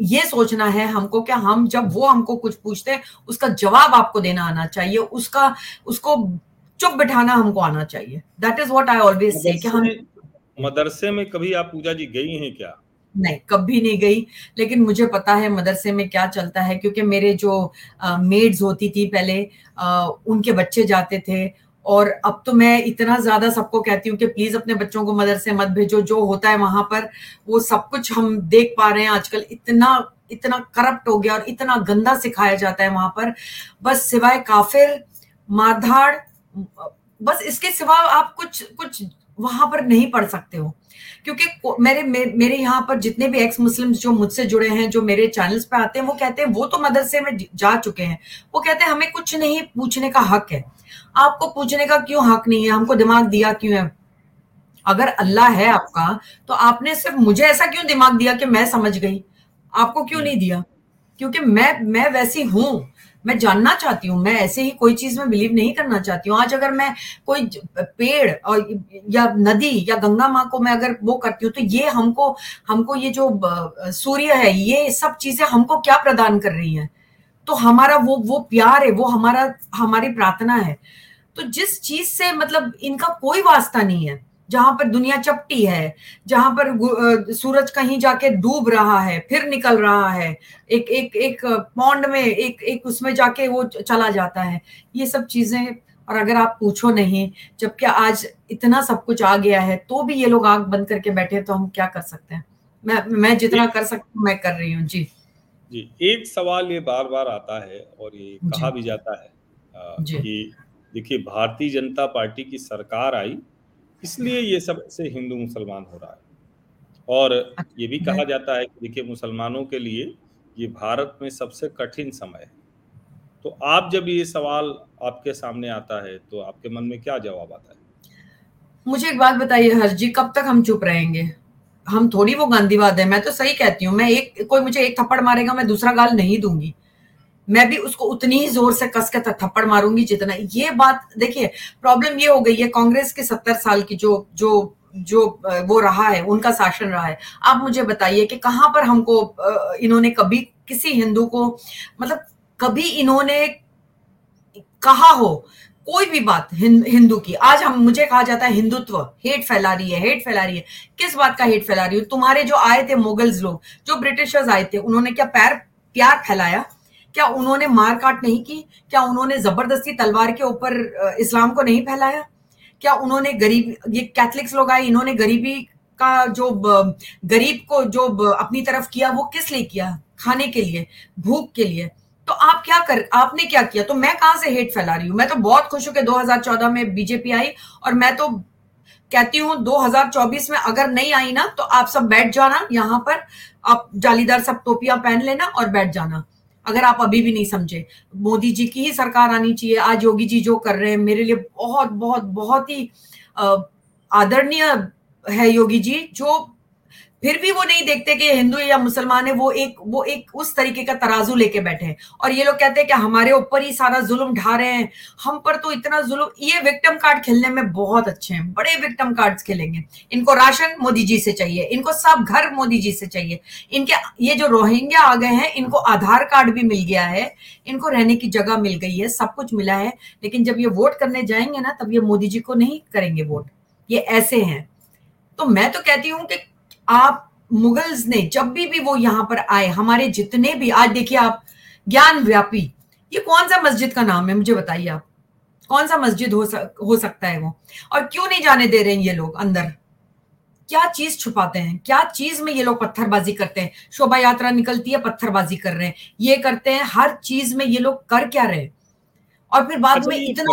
ये सोचना है हमको क्या, हम जब वो हमको कुछ पूछते हैं उसका जवाब आपको देना आना चाहिए, उसका उसको चुप बिठाना हमको आना चाहिए। That is what I always say कि हम। मदरसे में कभी आप पूजा जी गई हैं क्या? नहीं, कभी नहीं गई, लेकिन मुझे पता है मदरसे में क्या चलता है, क्योंकि मेरे जो मेड्स होती थी पहले, आ, उनके बच्चे जाते थे। और अब तो मैं इतना ज्यादा सबको कहती हूँ कि प्लीज अपने बच्चों को मदरसे मत भेजो, जो होता है वहां पर वो सब कुछ हम देख पा रहे हैं। आजकल इतना इतना करप्ट हो गया और इतना गंदा सिखाया जाता है वहां पर, बस सिवाय काफिर, मारधाड़, बस इसके सिवा आप कुछ कुछ वहां पर नहीं पढ़ सकते हो। क्योंकि मेरे मेरे यहाँ पर जितने भी एक्स मुस्लिम्स जो मुझसे जुड़े हैं, जो मेरे चैनल्स पे आते हैं, वो कहते हैं वो तो मदरसे में जा चुके हैं, वो कहते हैं हमें कुछ नहीं पूछने का हक है। आपको पूछने का क्यों हक नहीं है? हमको दिमाग दिया क्यों है? अगर अल्लाह है आपका, तो आपने सिर्फ मुझे ऐसा क्यों दिमाग दिया कि मैं समझ गई, आपको क्यों नहीं दिया? क्योंकि मैं मैं वैसी हूं, मैं जानना चाहती हूँ, मैं ऐसे ही कोई चीज में बिलीव नहीं करना चाहती हूँ। आज अगर मैं कोई पेड़ और या नदी या गंगा माँ को मैं अगर वो करती हूँ, तो ये हमको हमको ये जो सूर्य है, ये सब चीजें हमको क्या प्रदान कर रही हैं? तो हमारा वो वो प्यार है, वो हमारा हमारी प्रार्थना है। तो जिस चीज से मतलब इनका कोई वास्ता नहीं है, जहां पर दुनिया चपटी है, जहां पर सूरज कहीं जाके डूब रहा है, फिर निकल रहा है, एक एक एक पॉन्ड में एक एक उसमें जाके वो चला जाता है, ये सब चीजें। और अगर आप पूछो नहीं, जबकि आज इतना सब कुछ आ गया है, तो भी ये लोग आंख बंद करके बैठे, तो हम क्या कर सकते हैं? मैं मैं जितना कर सकती हूँ मैं कर रही हूँ जी जी। एक सवाल ये बार बार आता है और ये कहा भी जाता है कि देखिए, भारतीय जनता पार्टी की सरकार आई, इसलिए ये सब से हिंदू मुसलमान हो रहा है। और ये भी कहा जाता है कि देखिए, मुसलमानों के लिए ये भारत में सबसे कठिन समय है। तो आप जब ये सवाल आपके सामने आता है, तो आपके मन में क्या जवाब आता है? मुझे एक बात बताइए हर्ष जी, कब तक हम चुप रहेंगे? हम थोड़ी वो गांधीवाद है, मैं तो सही कहती हूँ, मैं एक कोई मुझे एक थप्पड़ मारेगा, मैं दूसरा गाल नहीं दूंगी, मैं भी उसको उतनी ही जोर से कस के थप्पड़ मारूंगी जितना। ये बात देखिए, प्रॉब्लम ये हो गई है कांग्रेस के सत्तर साल की जो जो जो वो रहा है, उनका शासन रहा है। आप मुझे बताइए कि कहाँ पर हमको इन्होंने कभी किसी हिंदू को मतलब कभी इन्होंने कहा हो कोई भी बात हिंदू की? आज हम मुझे कहा जाता है हिंदुत्व, हेट फैला रही है, हेट फैला रही है। किस बात का हेट फैला रही है? तुम्हारे जो आए थे मुगल्स लोग, जो ब्रिटिशर्स आए थे, उन्होंने क्या प्यार प्यार फैलाया? क्या उन्होंने मार काट नहीं की? क्या उन्होंने जबरदस्ती तलवार के ऊपर इस्लाम को नहीं फैलाया? क्या उन्होंने गरीब, ये कैथलिक्स लोग आए, इन्होंने गरीबी का जो गरीब को जो अपनी तरफ किया, वो किस लिए किया? खाने के लिए, भूख के लिए। तो आप क्या कर आपने क्या किया? तो मैं कहां से हेट फैला रही हूं? मैं तो बहुत खुश हूं कि दो हज़ार चौदह में बीजेपी आई, और मैं तो कहती हूँ दो हज़ार चौबीस में अगर नहीं आई ना, तो आप सब बैठ जाना यहाँ पर, आप जालीदार सब टोपियां पहन लेना और बैठ जाना। अगर आप अभी भी नहीं समझे, मोदी जी की ही सरकार आनी चाहिए। आज योगी जी जो कर रहे हैं, मेरे लिए बहुत बहुत बहुत ही आदरणीय है योगी जी, जो फिर भी वो नहीं देखते कि हिंदू या मुसलमान है, वो एक वो एक उस तरीके का तराजू लेके बैठे हैं। और ये लोग कहते हैं कि हमारे ऊपर ही सारा जुल्म ढा रहे हैं, हम पर तो इतना जुल्म। ये विक्टिम कार्ड खेलने में बहुत अच्छे हैं, बड़े विक्टिम कार्ड्स खेलेंगे। इनको राशन मोदी जी से चाहिए, इनको सब घर मोदी जी से चाहिए। इनके ये जो रोहिंग्या आ गए हैं, इनको आधार कार्ड भी मिल गया है, इनको रहने की जगह मिल गई है, सब कुछ मिला है, लेकिन जब ये वोट करने जाएंगे ना, तब ये मोदी जी को नहीं करेंगे वोट। ये ऐसे हैं। तो मैं तो कहती हूँ कि आप मुगल्स ने जब भी, भी वो यहाँ पर आए, हमारे जितने भी, आज देखिए आप ज्ञानव्यापी, ये कौन सा मस्जिद का नाम है मुझे बताइए आप, कौन सा मस्जिद हो, सक, हो सकता है वो, और क्यों नहीं जाने दे रहे हैं ये लोग अंदर, क्या चीज छुपाते हैं, क्या चीज में ये लोग पत्थरबाजी करते हैं, शोभा यात्रा निकलती है पत्थरबाजी कर रहे हैं, ये करते हैं, हर चीज में ये लोग कर क्या रहे हैं। और फिर बाद में इतना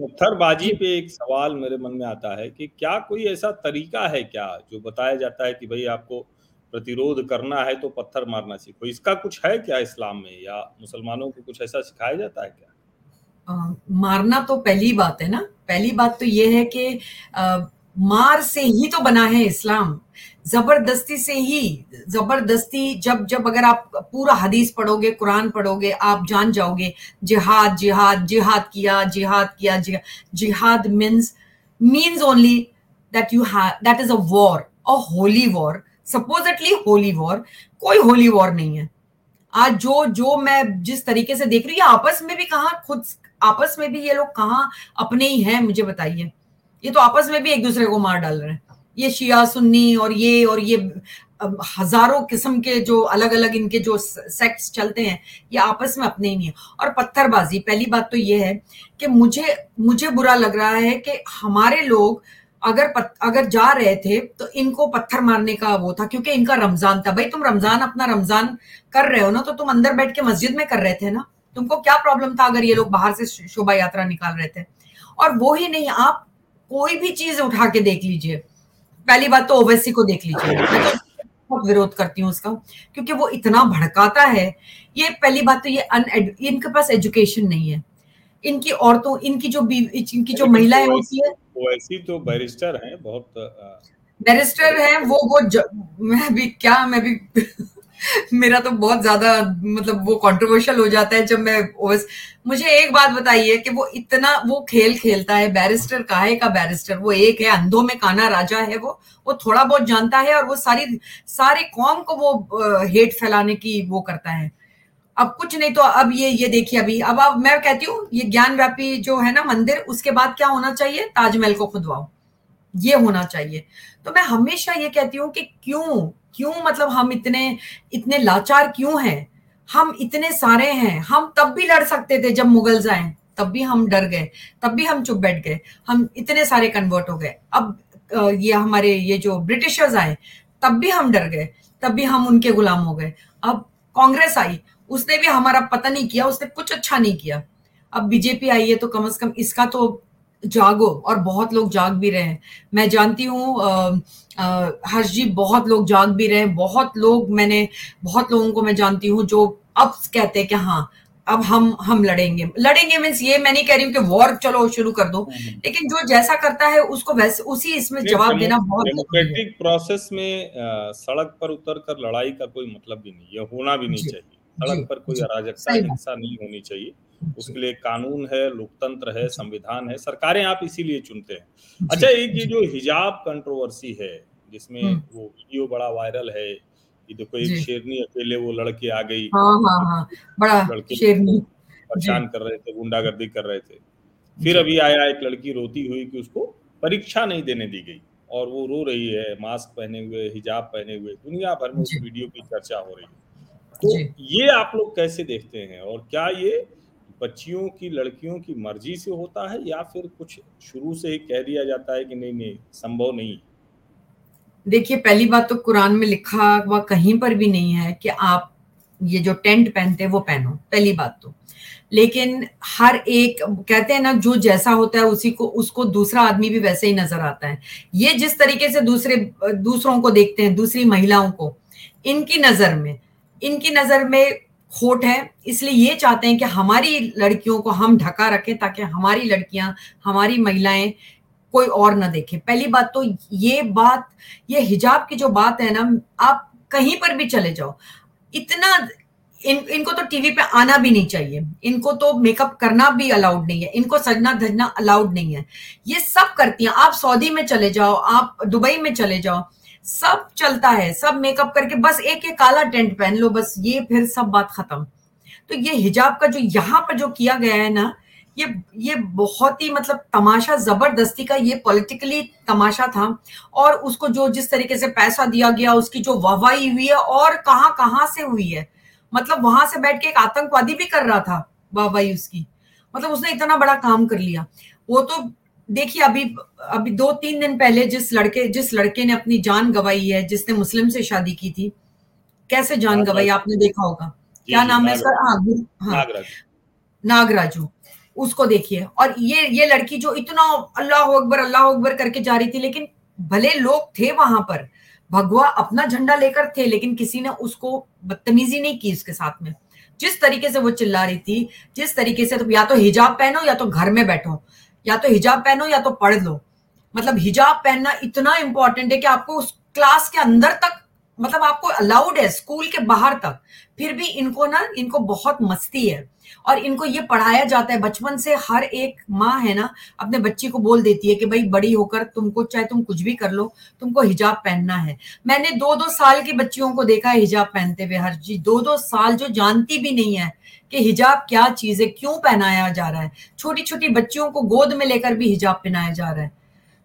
पत्थरबाजी पे एक सवाल मेरे मन में आता है कि क्या कोई ऐसा तरीका है क्या जो बताया जाता है कि भाई आपको प्रतिरोध करना है तो पत्थर मारना सीखो, इसका कुछ है क्या इस्लाम में, या मुसलमानों को कुछ ऐसा सिखाया जाता है क्या? आ, मारना तो पहली बात है ना, पहली बात तो ये है कि आ, मार से ही तो बना है इस्लाम, जबरदस्ती से ही, जबरदस्ती जब जब अगर आप पूरा हदीस पढ़ोगे, कुरान पढ़ोगे, आप जान जाओगे जिहाद जिहाद जिहाद किया जिहाद किया जिहाद means means only that you have that is a war, a holy war, supposedly holy war, कोई होली वॉर नहीं है। आज जो जो मैं जिस तरीके से देख रही हूँ, आपस में भी कहाँ, खुद आपस में भी ये लोग कहाँ अपने ही हैं मुझे बताइए, ये तो आपस में भी एक दूसरे को मार डाल रहे हैं, ये शिया सुन्नी और ये और ये हजारों किस्म के जो अलग अलग इनके जो सेक्ट्स चलते हैं, ये आपस में अपने ही नहीं है। और पत्थरबाजी, पहली बात तो ये है कि मुझे मुझे बुरा लग रहा है कि हमारे लोग अगर पत, अगर जा रहे थे तो इनको पत्थर मारने का वो था, क्योंकि इनका रमजान था। भाई तुम रमजान, अपना रमजान कर रहे हो ना, तो तुम अंदर बैठ के मस्जिद में कर रहे थे ना, तुमको क्या प्रॉब्लम था अगर ये लोग बाहर से शोभा यात्रा निकाल रहे थे। और वो ही नहीं, आप कोई भी चीज उठा के देख लीजिए, पहली बात तो ओवैसी को देख लीजिए, मैं तो बहुत विरोध करती हूँ उसका, क्योंकि वो इतना भड़काता है। ये पहली बात तो ये अन इनके पास एजुकेशन नहीं है, इनकी औरतों, इनकी जो इनकी जो महिलाएं होती है, ओवैसी तो बैरिस्टर है, बहुत बैरिस्टर है वो वो ज, मैं भी क्या मैं भी मेरा तो बहुत ज्यादा मतलब वो कंट्रोवर्शियल हो जाता है जब मैं, मुझे एक बात बताइए कि वो इतना वो खेल खेलता है बैरिस्टर, काहे का बैरिस्टर, वो एक है अंधों में काना राजा है, वो वो थोड़ा बहुत जानता है और वो सारी सारे कौम को वो हेट फैलाने की वो करता है। अब कुछ नहीं तो अब ये ये देखिए अभी अब अब मैं कहती हूँ ये ज्ञानव्यापी जो है ना मंदिर, उसके बाद क्या होना चाहिए, ताजमहल को खुदवाओ, ये होना चाहिए। तो मैं हमेशा ये कहती हूँ कि क्यों क्यों मतलब हम इतने इतने लाचार क्यों हैं, हम इतने सारे हैं, हम तब भी लड़ सकते थे जब मुगल्स आए, तब भी हम डर गए, तब भी हम चुप बैठ गए, हम इतने सारे कन्वर्ट हो गए। अब ये हमारे ये जो ब्रिटिशर्स आए, तब भी हम डर गए, तब भी हम उनके गुलाम हो गए। अब कांग्रेस आई, उसने भी हमारा पता नहीं किया, उसने कुछ अच्छा नहीं किया। अब बीजेपी आई है तो कम से कम इसका तो जागो, और बहुत लोग जाग भी रहे हैं, मैं जानती हूँ हर्ष जी, बहुत लोग जाग भी रहे हैं, बहुत लोग मैंने बहुत लोगों को मैं जानती हूँ जो अब कहते हैं कि हाँ अब हम हम लड़ेंगे लड़ेंगे मीन्स ये मैं नहीं कह रही हूँ कि वॉर चलो शुरू कर दो, लेकिन जो जैसा करता है उसको वैसे उसी इसमें जवाब देना बहुत डेमोक्रेटिक प्रोसेस में आ, सड़क पर उतर कर लड़ाई का कोई मतलब भी नहीं, यह होना भी नहीं चाहिए। सड़क पर कोई अराजकता, हिंसा नहीं होनी चाहिए, उसके लिए कानून है, लोकतंत्र है, संविधान है, सरकारें आप इसीलिए चुनते हैं। अच्छा, एक ये जो हिजाब कंट्रोवर्सी है जिसमें वो वीडियो बड़ा वायरल है, ये देखो एक शेरनी अकेले वो लड़के आ गई, हाँ हाँ हाँ, बड़ा शेरनी परेशान कर रहे थे, गुंडागर्दी कर रहे थे, फिर अभी आया एक लड़की रोती हुई कि उसको परीक्षा नहीं देने दी गई और वो रो रही है मास्क पहने हुए, हिजाब पहने हुए, दुनिया भर में उस वीडियो की चर्चा हो रही है। तो ये आप लोग कैसे देखते हैं, और क्या ये बच्चियों की, लड़कियों की मर्जी से होता है या फिर कुछ शुरू से ही कह दिया जाता है कि नहीं नहीं संभव नहीं? देखिए, पहली बात तो कुरान में लिखा हुआ कहीं पर भी नहीं है कि आप ये जो टेंट पहनते हैं वो पहनो, पहली बात तो। लेकिन हर एक कहते हैं ना, जो जैसा होता है उसी को उसको दूसरा आदमी भी वैसे ही नजर आता है। ये जिस तरीके से दूसरे दूसरों को देखते हैं, दूसरी महिलाओं को, इनकी नजर में इनकी नजर में खोट है, इसलिए ये चाहते हैं कि हमारी लड़कियों को हम ढका रखें ताकि हमारी लड़कियां, हमारी महिलाएं कोई और ना देखें। पहली बात तो ये बात, ये हिजाब की जो बात है ना, आप कहीं पर भी चले जाओ, इतना इन इनको तो टीवी पे आना भी नहीं चाहिए, इनको तो मेकअप करना भी अलाउड नहीं है, इनको सजना धजना अलाउड नहीं है, ये सब करती हैं। आप सऊदी में चले जाओ, आप दुबई में चले जाओ, सब चलता है, सब मेकअप करके, बस एक एक काला टेंट पहन लो, बस ये, फिर सब बात खत्म। तो ये हिजाब का जो यहाँ पर जो किया गया है ना, ये ये बहुत ही मतलब तमाशा, जबरदस्ती का ये पॉलिटिकली तमाशा था। और उसको जो जिस तरीके से पैसा दिया गया, उसकी जो वाहवाही हुई है और कहां कहां से हुई है, मतलब वहां से बैठ के एक आतंकवादी भी कर रहा था वाहवाही उसकी, मतलब उसने इतना बड़ा काम कर लिया। वो तो देखिए अभी अभी दो तीन दिन पहले जिस लड़के जिस लड़के ने अपनी जान गंवाई है, जिसने मुस्लिम से शादी की थी, कैसे जान गंवाई आपने देखा होगा, क्या नाम है उसका, हाँ नागराजू, उसको देखिए। और ये ये लड़की जो इतना अल्लाह अकबर अल्लाह अकबर करके जा रही थी, लेकिन भले लोग थे वहां पर, भगवा अपना झंडा लेकर थे, लेकिन किसी ने उसको बदतमीजी नहीं की उसके साथ में। जिस तरीके से वो चिल्ला रही थी, जिस तरीके से, तो या तो हिजाब पहनो या तो घर में बैठो, या तो हिजाब पहनो या तो पढ़ लो। मतलब हिजाब पहनना इतना इंपॉर्टेंट है कि आपको उस क्लास के अंदर तक, मतलब आपको अलाउड है स्कूल के बाहर तक, फिर भी इनको ना, इनको बहुत मस्ती है। और इनको ये पढ़ाया जाता है बचपन से। हर एक माँ है ना, अपने बच्ची को बोल देती है कि भाई बड़ी होकर तुमको, चाहे तुम कुछ भी कर लो, तुमको हिजाब पहनना है। मैंने दो दो साल की बच्चियों को देखा है हिजाब पहनते हुए, हर चीज दो दो साल, जो जानती भी नहीं है कि हिजाब क्या चीज है, क्यों पहनाया जा रहा है। छोटी छोटी बच्चियों को गोद में लेकर भी हिजाब पहनाया जा रहा है।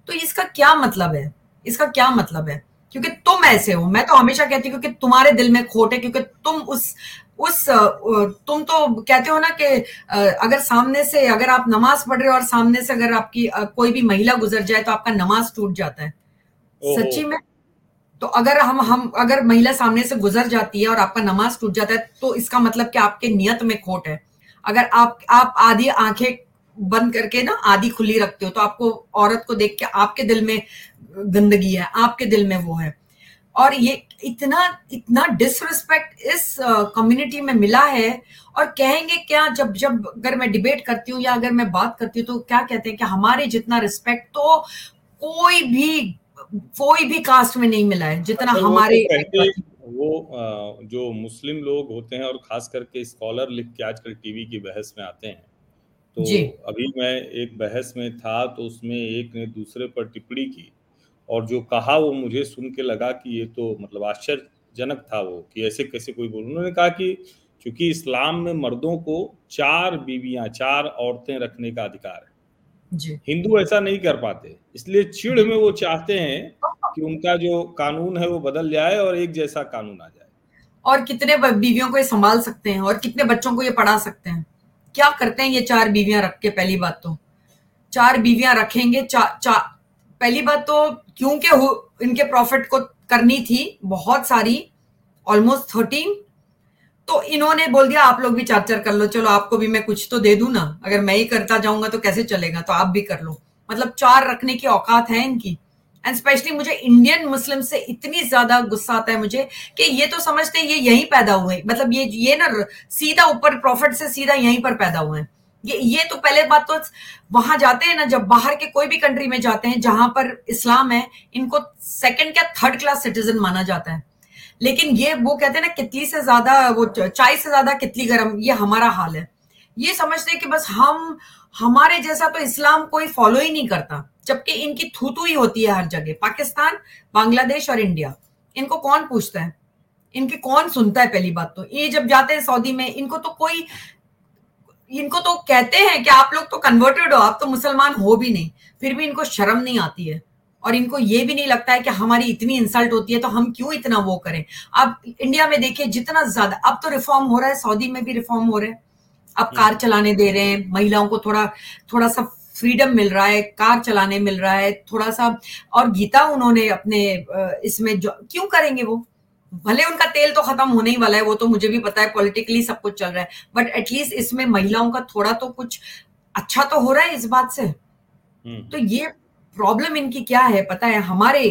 तो इसका क्या मतलब है, इसका क्या मतलब है? क्योंकि तुम ऐसे हो, मैं तो हमेशा कहती हूँ क्योंकि तुम्हारे दिल में खोट है, क्योंकि तुम उस उस तुम तो कहते हो ना कि अगर सामने से, अगर आप नमाज पढ़ रहे हो और सामने से अगर आपकी कोई भी महिला गुजर जाए तो आपका नमाज टूट जाता है। सच्ची में तो अगर हम हम अगर महिला सामने से गुजर जाती है और आपका नमाज टूट जाता है, तो इसका मतलब कि आपके नियत में खोट है। अगर आप आप आधी आंखें बंद करके ना आधी खुली रखते हो, तो आपको औरत को देख के आपके दिल में गंदगी है, आपके दिल में वो है। और ये इतना इतना डिसरिस्पेक्ट इस कम्युनिटी में मिला है। और कहेंगे क्या, जब जब अगर मैं डिबेट करती हूँ या अगर मैं बात करती हूँ तो क्या कहते हैं कि हमारे जितना रिस्पेक्ट तो कोई भी कोई भी कास्ट में नहीं मिला है जितना हमारे। वो जो मुस्लिम लोग होते हैं और खास करके स्कॉलर लिख के आजकल टीवी की बहस में आते हैं, तो अभी मैं एक बहस में था तो उसमें एक ने दूसरे पर टिप्पणी की और जो कहा वो मुझे सुन के लगा कि ये तो मतलब आश्चर्यजनक था वो, कि ऐसे कैसे कोई बोल। उन्होंने कहा कि क्योंकि इस्लाम में मर्दों को चार बीवियां, चार औरतें रखने का अधिकार है, हिंदू ऐसा नहीं कर पाते, इसलिए चिढ़ में वो चाहते हैं कि उनका जो कानून है वो बदल जाए और एक जैसा कानून आ जाए। और कितने बीवियों को ये संभाल सकते हैं और कितने बच्चों को ये पढ़ा सकते हैं? क्या करते हैं ये चार बीवियां रख के? पहली बात तो चार बीवियां रखेंगे, चा, चा, पहली बात तो क्योंकि इनके प्रॉफिट को करनी थी बहुत सारी, ऑलमोस्ट थर्टीन, तो इन्होंने बोल दिया आप लोग भी चार चार कर लो, चलो आपको भी मैं कुछ तो दे दूं ना, अगर मैं ही करता जाऊंगा तो कैसे चलेगा, तो आप भी कर लो। मतलब चार रखने की औकात है इनकी। एंड स्पेशली मुझे इंडियन मुस्लिम से इतनी ज्यादा गुस्सा आता है मुझे कि ये तो समझते हैं ये यहीं पैदा हुए, मतलब ये ये ना सीधा ऊपर प्रॉफिट से सीधा यहीं पर पैदा हुए हैं ये ये तो पहले बात तो वहां जाते हैं ना, जब बाहर के कोई भी कंट्री में जाते हैं जहां पर इस्लाम है, इनको सेकेंड या थर्ड क्लास सिटीजन माना जाता है। लेकिन ये वो कहते हैं ना कितली से ज्यादा, वो चाय से ज्यादा कितली गरम, ये हमारा हाल है। ये समझते हैं कि बस हम, हमारे जैसा तो इस्लाम कोई फॉलो ही नहीं करता, जबकि इनकी थूथू ही होती है हर जगह, पाकिस्तान, बांग्लादेश और इंडिया। इनको कौन पूछता है, इनकी कौन सुनता है? पहली बात तो ये जब जाते हैं सऊदी में, इनको तो कोई, इनको तो कहते हैं कि आप लोग तो कन्वर्टेड हो, आप तो मुसलमान हो भी नहीं, फिर भी इनको शर्म नहीं आती है। और इनको ये भी नहीं लगता है कि हमारी इतनी इंसल्ट होती है तो हम क्यों इतना वो करें। अब इंडिया में देखिए जितना ज्यादा, अब तो रिफॉर्म हो रहा है, सऊदी में भी रिफॉर्म हो रहे हैं, अब कार चलाने दे रहे हैं, महिलाओं को थोड़ा थोड़ा सा फ्रीडम मिल रहा है, कार चलाने मिल रहा है थोड़ा सा। और गीता उन्होंने अपने इसमें जो, क्यों करेंगे वो, भले उनका तेल तो खत्म होने ही वाला है, वो तो मुझे भी पता है, पॉलिटिकली सब कुछ चल रहा है, बट एटलीस्ट इसमें महिलाओं का थोड़ा तो कुछ अच्छा तो हो रहा है इस बात से। तो ये प्रॉब्लम इनकी क्या है पता है? हमारे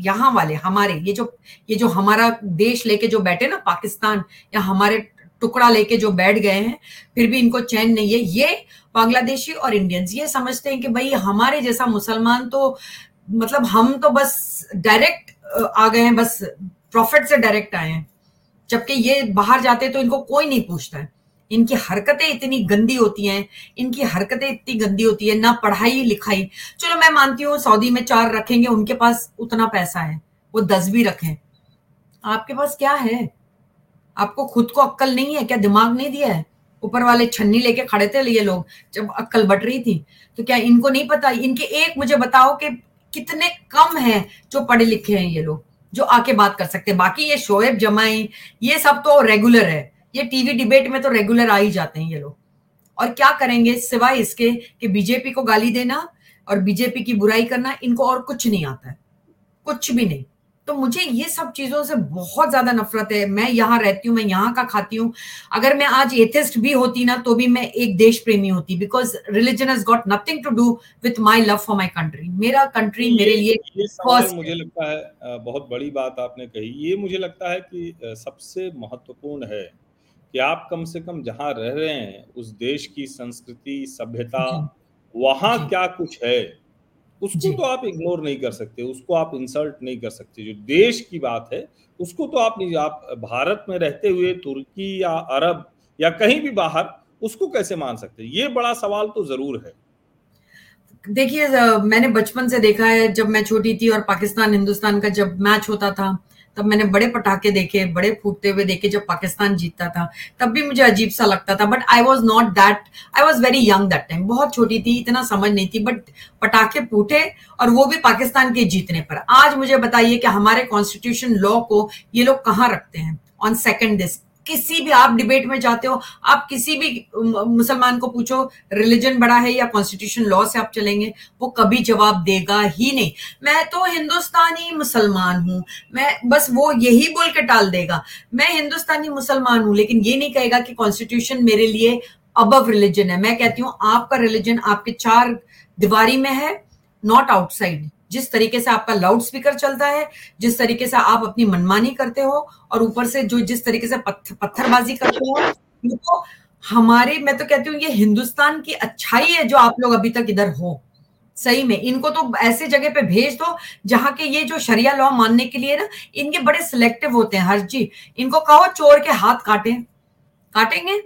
यहाँ वाले, हमारे ये जो ये जो हमारा देश लेके जो बैठे ना, पाकिस्तान या हमारे टुकड़ा लेके जो बैठ गए हैं, फिर भी इनको चैन नहीं है। ये बांग्लादेशी और इंडियंस ये समझते हैं कि भाई हमारे जैसा मुसलमान तो, मतलब हम तो बस डायरेक्ट आ गए हैं, बस प्रॉफिट से डायरेक्ट आए हैं, जबकि ये बाहर जाते तो इनको कोई नहीं पूछता है। इनकी हरकतें इतनी गंदी होती हैं, इनकी हरकतें इतनी गंदी होती है, ना पढ़ाई लिखाई। चलो मैं मानती हूँ सऊदी में चार रखेंगे, उनके पास उतना पैसा है, वो दस भी रखें, आपके पास क्या है? आपको खुद को अक्कल नहीं है क्या? दिमाग नहीं दिया है? ऊपर वाले छन्नी लेके खड़े थे ये लोग जब अक्कल बट रही थी। तो क्या इनको नहीं पता? इनके एक मुझे बताओ कि कितने कम हैं जो पढ़े लिखे हैं ये लोग जो आके बात कर सकते हैं। बाकी ये शोएब जमाई ये सब तो रेगुलर है, ये टीवी डिबेट में तो रेगुलर आ ही जाते हैं ये लोग। और क्या करेंगे सिवाय इसके कि बीजेपी को गाली देना और बीजेपी की बुराई करना, इनको और कुछ नहीं आता है, कुछ भी नहीं। तो मुझे ये सब चीजों से बहुत ज्यादा नफरत है। मैं यहाँ रहती हूँ, मैं यहाँ का खाती हूँ। अगर मैं आज एथिस्ट भी होती ना तो भी मैं एक देश प्रेमी होती, because religion has got nothing to do with my love for my country. मेरा कंट्री मेरे लिए फर्स्ट। मुझे लगता है बहुत बड़ी बात आपने कही, ये मुझे लगता है कि सबसे महत्वपूर्ण है कि आप कम से कम जहाँ रह रहे हैं उस देश की संस्कृति, सभ्यता, वहाँ क्या कुछ है उसको तो आप इग्नोर नहीं कर सकते, उसको आप इंसल्ट नहीं कर सकते। जो देश की बात है उसको तो आप नहीं। आप भारत में रहते हुए तुर्की या अरब या कहीं भी बाहर उसको कैसे मान सकते? ये बड़ा सवाल तो जरूर है। देखिए, मैंने बचपन से देखा है, जब मैं छोटी थी और पाकिस्तान हिंदुस्तान का जब मैच होता था तब मैंने बड़े पटाखे देखे, बड़े फूटते हुए देखे। जब पाकिस्तान जीतता था तब भी मुझे अजीब सा लगता था, but I was not that, I was very young that time, बहुत छोटी थी, इतना समझ नहीं थी। बट पटाखे फूटे और वो भी पाकिस्तान के जीतने पर। आज मुझे बताइए कि हमारे कॉन्स्टिट्यूशन लॉ को ये लोग कहाँ रखते हैं ऑन सेकेंड दिस? किसी भी आप डिबेट में जाते हो, आप किसी भी मुसलमान को पूछो रिलीजन बड़ा है या कॉन्स्टिट्यूशन लॉ से आप चलेंगे, वो कभी जवाब देगा ही नहीं। मैं तो हिंदुस्तानी मुसलमान हूँ, मैं बस वो यही बोल के टाल देगा मैं हिंदुस्तानी मुसलमान हूँ, लेकिन ये नहीं कहेगा कि कॉन्स्टिट्यूशन मेरे लिए अबव रिलीजन है। मैं कहती हूँ आपका रिलीजन आपके चार दीवारी में है, नॉट आउटसाइड। जिस तरीके से आपका लाउड स्पीकर चलता है, जिस तरीके से आप अपनी मनमानी करते हो और ऊपर से जो जिस तरीके से पत्थ, पत्थरबाजी करते हो, तो हमारे मैं तो कहती हूँ ये हिंदुस्तान की अच्छाई है जो आप लोग अभी तक इधर हो। सही में इनको तो ऐसे जगह पे भेज दो जहाँ के ये जो शरिया लॉ मानने के लिए ना इनके बड़े सिलेक्टिव होते हैं। हर्ष जी, इनको कहो चोर के हाथ काटे, काटेंगे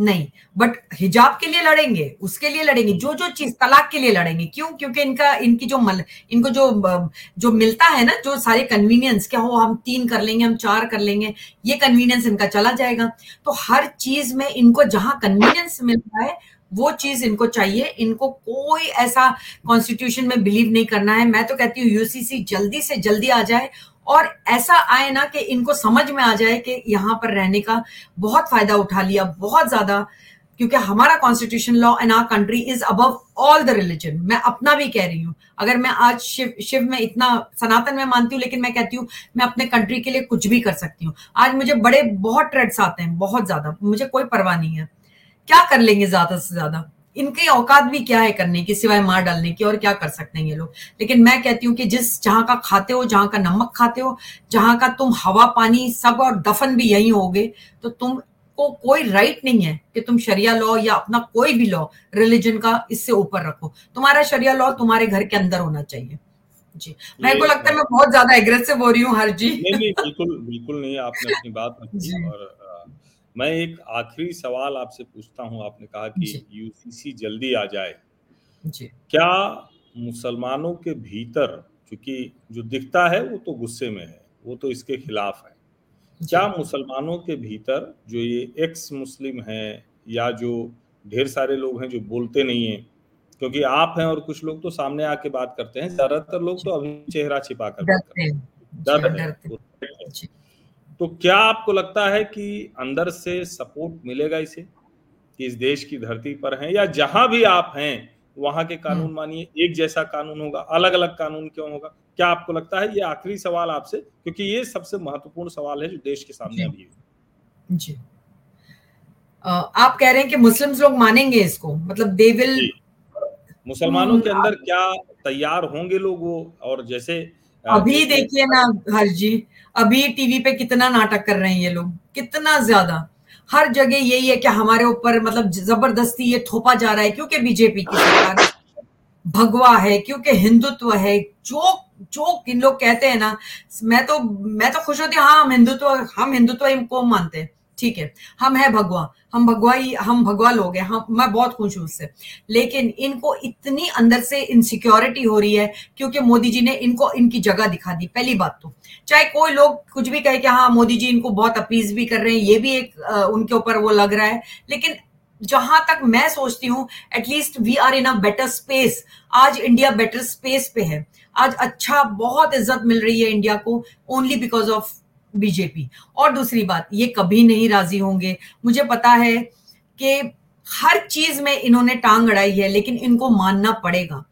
नहीं, बट हिजाब के लिए लड़ेंगे, उसके लिए लड़ेंगे, जो जो चीज तलाक के लिए लड़ेंगे। क्यों? क्योंकि इनका इनकी जो मल, इनको जो जो मिलता है ना, जो सारे कन्वीनियंस क्या हो, हम तीन कर लेंगे, हम चार कर लेंगे, ये कन्वीनियंस इनका चला जाएगा। तो हर चीज में इनको जहां कन्वीनियंस मिलता है वो चीज इनको चाहिए। इनको कोई ऐसा कॉन्स्टिट्यूशन में बिलीव नहीं करना है। मैं तो कहती हूँ यूसीसी जल्दी से जल्दी आ जाए और ऐसा आए ना कि इनको समझ में आ जाए कि यहाँ पर रहने का बहुत फायदा उठा लिया, बहुत ज्यादा, क्योंकि हमारा constitution law and our country is above all the religion. मैं अपना भी कह रही हूँ, अगर मैं आज शिव शिव में इतना सनातन में मानती हूँ, लेकिन मैं कहती हूँ मैं अपने कंट्री के लिए कुछ भी कर सकती हूँ। आज मुझे बड़े बहुत ट्रेड्स आते हैं, बहुत ज्यादा, मुझे कोई परवाह नहीं है, क्या कर लेंगे ज्यादा से ज्यादा। इनकी औकात भी क्या है करने की सिवाय मार डालने की, और क्या कर सकते हैं ये लोग। लेकिन मैं कहती हूँ कि जिस जहाँ का खाते हो, जहाँ का नमक खाते हो, जहाँ का तुम हवा पानी सब और दफन भी यही होगे, तो तुमको कोई राइट नहीं है कि तुम शरिया लॉ या अपना कोई भी लॉ रिलीजन का इससे ऊपर रखो। तुम्हारा शरिया लॉ तुम्हारे घर के अंदर होना चाहिए। जी, मेरे को लगता है मैं बहुत ज्यादा एग्रेसिव हो रही हूँ हर जी। बिल्कुल बिल्कुल नहीं, आपने अपनी बात रखी। और मैं एक आखिरी सवाल आपसे पूछता हूं, आपने कहा कि यूसीसी जल्दी आ जाए जी। क्या मुसलमानों के भीतर, क्योंकि जो दिखता है वो तो गुस्से में है, वो तो इसके खिलाफ है, क्या मुसलमानों के भीतर जो ये एक्स मुस्लिम हैं या जो ढेर सारे लोग हैं जो बोलते नहीं हैं, क्योंकि आप हैं और कुछ लोग तो सामने आके बात करते हैं, ज्यादातर लोग तो अभी चेहरा छिपा कर बात करते हैं, तो क्या आपको लगता है कि अंदर से सपोर्ट मिलेगा इसे कि इस देश की धरती पर हैं या जहां भी आप हैं वहां के कानून मानिए, एक जैसा कानून होगा, अलग अलग कानून क्यों होगा? क्या आपको लगता है? ये आखिरी सवाल आपसे, क्योंकि ये सबसे महत्वपूर्ण सवाल है जो देश के सामने अभी है। जी, आप कह रहे हैं कि मुस्लिम्स लोग मानेंगे इसको, मतलब दे विल, मुसलमानों के अंदर क्या तैयार होंगे लोग वो? और जैसे अभी देखिए ना हर्ष जी, अभी टीवी पे कितना नाटक कर रहे हैं ये लोग, कितना ज्यादा, हर जगह यही है कि हमारे ऊपर मतलब जबरदस्ती ये थोपा जा रहा है क्योंकि बीजेपी की सरकार भगवा है, क्योंकि हिंदुत्व है, जो जो इन लोग कहते हैं ना। मैं तो मैं तो खुश होती हूँ, हाँ हम हिंदुत्व हम हिंदुत्व को मानते हैं, ठीक है, हम है भगवा, हम भगवा ही हम भगवा लोग हैं, हम मैं बहुत खुश हूं उससे। लेकिन इनको इतनी अंदर से इनसिक्योरिटी हो रही है क्योंकि मोदी जी ने इनको इनकी जगह दिखा दी। पहली बात तो चाहे कोई लोग कुछ भी कहे कि हाँ मोदी जी इनको बहुत अपीज भी कर रहे हैं, ये भी एक आ, उनके ऊपर वो लग रहा है, लेकिन जहां तक मैं सोचती हूँ at least we are in a better space. आज इंडिया बेटर स्पेस पे है, आज अच्छा बहुत इज्जत मिल रही है इंडिया को ओनली बिकॉज ऑफ बीजेपी। और दूसरी बात, ये कभी नहीं राजी होंगे। मुझे पता है कि हर चीज में इन्होंने टांग अड़ाई है, लेकिन इनको मानना पड़ेगा।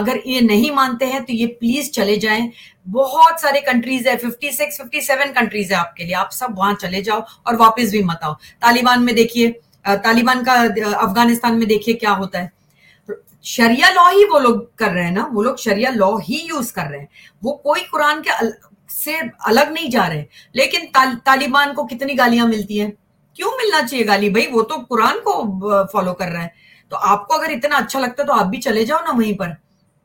अगर ये नहीं मानते हैं तो ये प्लीज चले जाएं। बहुत सारे कंट्रीज है, छप्पन, सत्तावन कंट्रीज है आपके लिए, आप सब वहां चले जाओ और वापस भी मत आओ। तालिबान में देखिए, तालिबान का अफगानिस्तान में देखिए क्या होता है। शरिया लॉ ही वो लोग कर रहे हैं ना, वो लोग शरिया लॉ ही यूज कर रहे हैं, वो कोई कुरान के अल, से अलग नहीं जा रहे। लेकिन ता, तालिबान को कितनी गालियां मिलती हैं, क्यों मिलना चाहिए गाली भाई, वो तो कुरान को फॉलो कर रहा है। तो आपको अगर इतना अच्छा लगता है तो आप भी चले जाओ ना वहीं पर।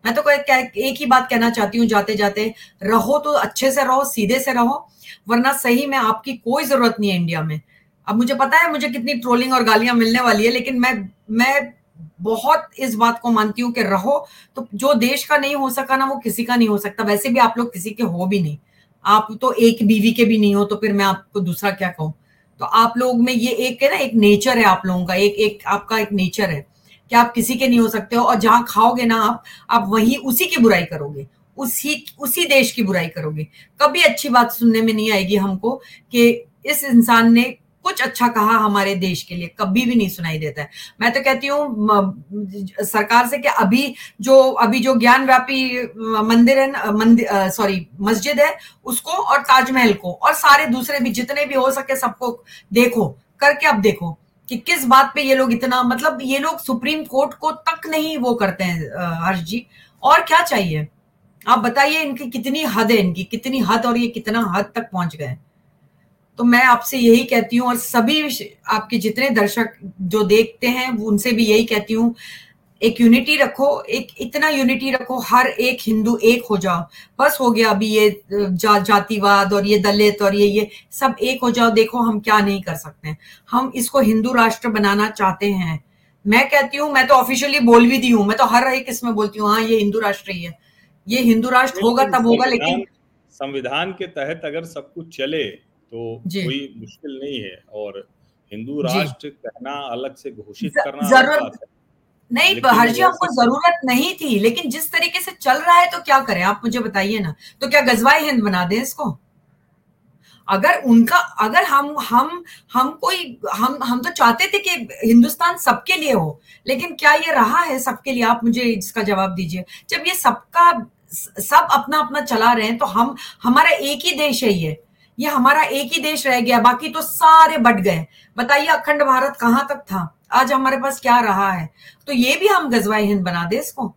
मैं तो एक ही बात कहना चाहती हूँ जाते जाते, रहो तो अच्छे से रहो, सीधे से रहो, वरना सही में आपकी कोई जरूरत नहीं है इंडिया में। अब मुझे पता है मुझे कितनी ट्रोलिंग और गालियां मिलने वाली है, लेकिन मैं मैं बहुत इस बात को मानती हूँ कि रहो तो, जो देश का नहीं हो सका ना वो किसी का नहीं हो सकता। वैसे भी आप लोग किसी के हो भी नहीं, आप तो एक बीवी के भी नहीं हो, तो फिर मैं आपको दूसरा क्या कहूं। तो आप लोग में ये एक है ना, एक नेचर है आप लोगों का, एक एक आपका एक नेचर है कि आप किसी के नहीं हो सकते हो। और जहां खाओगे ना आप आप वहीं उसी की बुराई करोगे, उसी उसी देश की बुराई करोगे। कभी अच्छी बात सुनने में नहीं आएगी हमको कि इस इंसान ने कुछ अच्छा कहा हमारे देश के लिए, कभी भी नहीं सुनाई देता है। मैं तो कहती हूँ सरकार से कि अभी जो अभी जो ज्ञानव्यापी मंदिर है, मंदिर सॉरी मस्जिद है, उसको और ताजमहल को और सारे दूसरे भी जितने भी हो सके सबको देखो करके। अब देखो कि किस बात पे ये लोग इतना, मतलब ये लोग सुप्रीम कोर्ट को तक नहीं वो करते हैं। हर्ष जी और क्या चाहिए, आप बताइए इनकी कितनी हद है, इनकी कितनी हद और ये कितना हद तक पहुंच गए। तो मैं आपसे यही कहती हूँ और सभी आपके जितने दर्शक जो देखते हैं उनसे भी यही कहती हूँ, एक यूनिटी रखो, एक इतना यूनिटी रखो, हर एक हिंदू एक हो जाओ। बस हो गया अभी ये जा, जातिवाद और ये दलित और ये ये सब एक हो जाओ। देखो हम क्या नहीं कर सकते हैं, हम इसको हिंदू राष्ट्र बनाना चाहते हैं। मैं कहती हूँ, मैं तो ऑफिशियली बोल भी दी हूँ, मैं तो हर एक इसमें बोलती हूँ हाँ ये हिंदू राष्ट्र ही है, ये हिंदू राष्ट्र होगा तब होगा। लेकिन संविधान के तहत अगर सब कुछ चले तो कोई मुश्किल नहीं है। और हिंदू राष्ट्र कहना, अलग से घोषित करना जरूरत नहीं, हर्जी हमको जरूरत नहीं थी, लेकिन जिस तरीके से चल रहा है तो क्या करें आप मुझे बताइए ना। तो क्या गजवाए हिंद बना दें इसको? अगर उनका अगर हम हम हम कोई हम हम तो चाहते थे कि हिंदुस्तान सबके लिए हो, लेकिन क्या ये रहा है सबके लिए? आप मुझे इसका जवाब दीजिए। जब ये सबका सब अपना अपना चला रहे हैं तो हम हमारा एक ही देश है, ये ये हमारा एक ही देश रह गया, बाकी तो सारे बट गए। बताइए अखंड भारत कहाँ तक था, आज हमारे पास क्या रहा है। तो ये भी हम गजवाए हिंद बना दे इसको,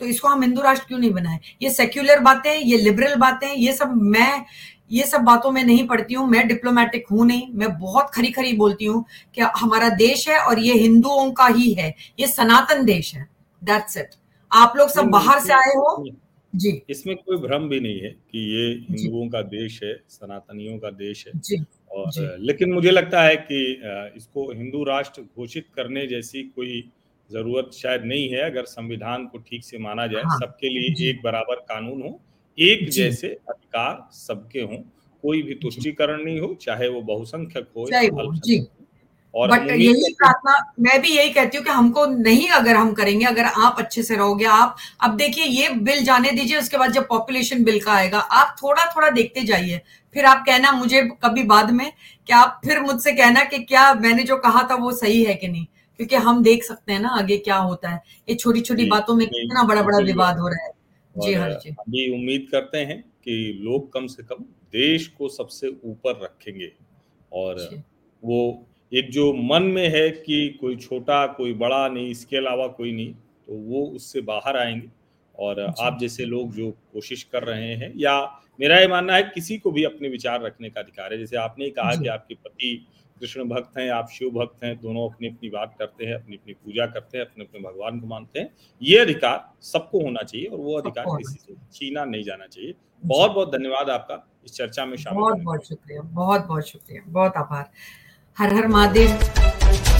तो इसको हम हिंदू राष्ट्र क्यों नहीं बनाए। ये सेक्युलर बातें, ये लिबरल बातें, ये सब मैं ये सब बातों में नहीं पड़ती हूँ। मैं डिप्लोमेटिक हूं नहीं, मैं बहुत खरी खरी बोलती हूँ कि हमारा देश है और ये हिंदुओं का ही है, ये सनातन देश है, दैट्स इट। आप लोग सब बाहर से आए हो जी, इसमें कोई भ्रम भी नहीं है कि ये हिंदुओं का देश है, सनातनियों का देश है जी, और जी। लेकिन मुझे लगता है कि इसको हिंदू राष्ट्र घोषित करने जैसी कोई जरूरत शायद नहीं है। अगर संविधान को ठीक से माना जाए, हाँ, सबके लिए एक बराबर कानून हो, एक जैसे अधिकार सबके हों, कोई भी तुष्टिकरण नहीं हो, चाहे वो बहुसंख्यक हो या अल्पसंख्यक। और बट यही प्रार्थना मैं भी यही कहती हूँ कि हमको नहीं, अगर हम करेंगे, अगर आप अच्छे से रहोगे आप। अब देखिए ये बिल जाने दीजिए, उसके बाद जब पॉपुलेशन बिल का आएगा आप थोड़ा थोड़ा देखते जाइए, फिर आप कहना मुझे कभी बाद में कि आप फिर मुझसे कहना कि क्या मैंने जो कहा था वो सही है कि नहीं, क्योंकि हम देख सकते हैं ना आगे क्या होता है। ये छोटी छोटी बातों में कितना बड़ा बड़ा विवाद हो रहा है जी। हाँ जी, अभी उम्मीद करते हैं कि लोग कम से कम देश को सबसे ऊपर रखेंगे और वो एक जो मन में है कि कोई छोटा कोई बड़ा नहीं, इसके अलावा कोई नहीं, तो वो उससे बाहर आएंगे। और आप जैसे लोग जो कोशिश कर रहे हैं, या मेरा ये मानना है किसी को भी अपने विचार रखने का अधिकार है। जैसे आपने कहा कि आपके पति कृष्ण भक्त हैं, आप शिव भक्त हैं, दोनों अपनी अपनी बात करते हैं, अपनी अपनी पूजा करते हैं, अपने अपने भगवान को मानते हैं। ये अधिकार सबको होना चाहिए और वो अधिकार किसी से छीना नहीं जाना चाहिए। बहुत बहुत धन्यवाद आपका इस चर्चा में शामिल होने के लिए। बहुत बहुत शुक्रिया, बहुत बहुत शुक्रिया, बहुत आभार। हर हर महादेव।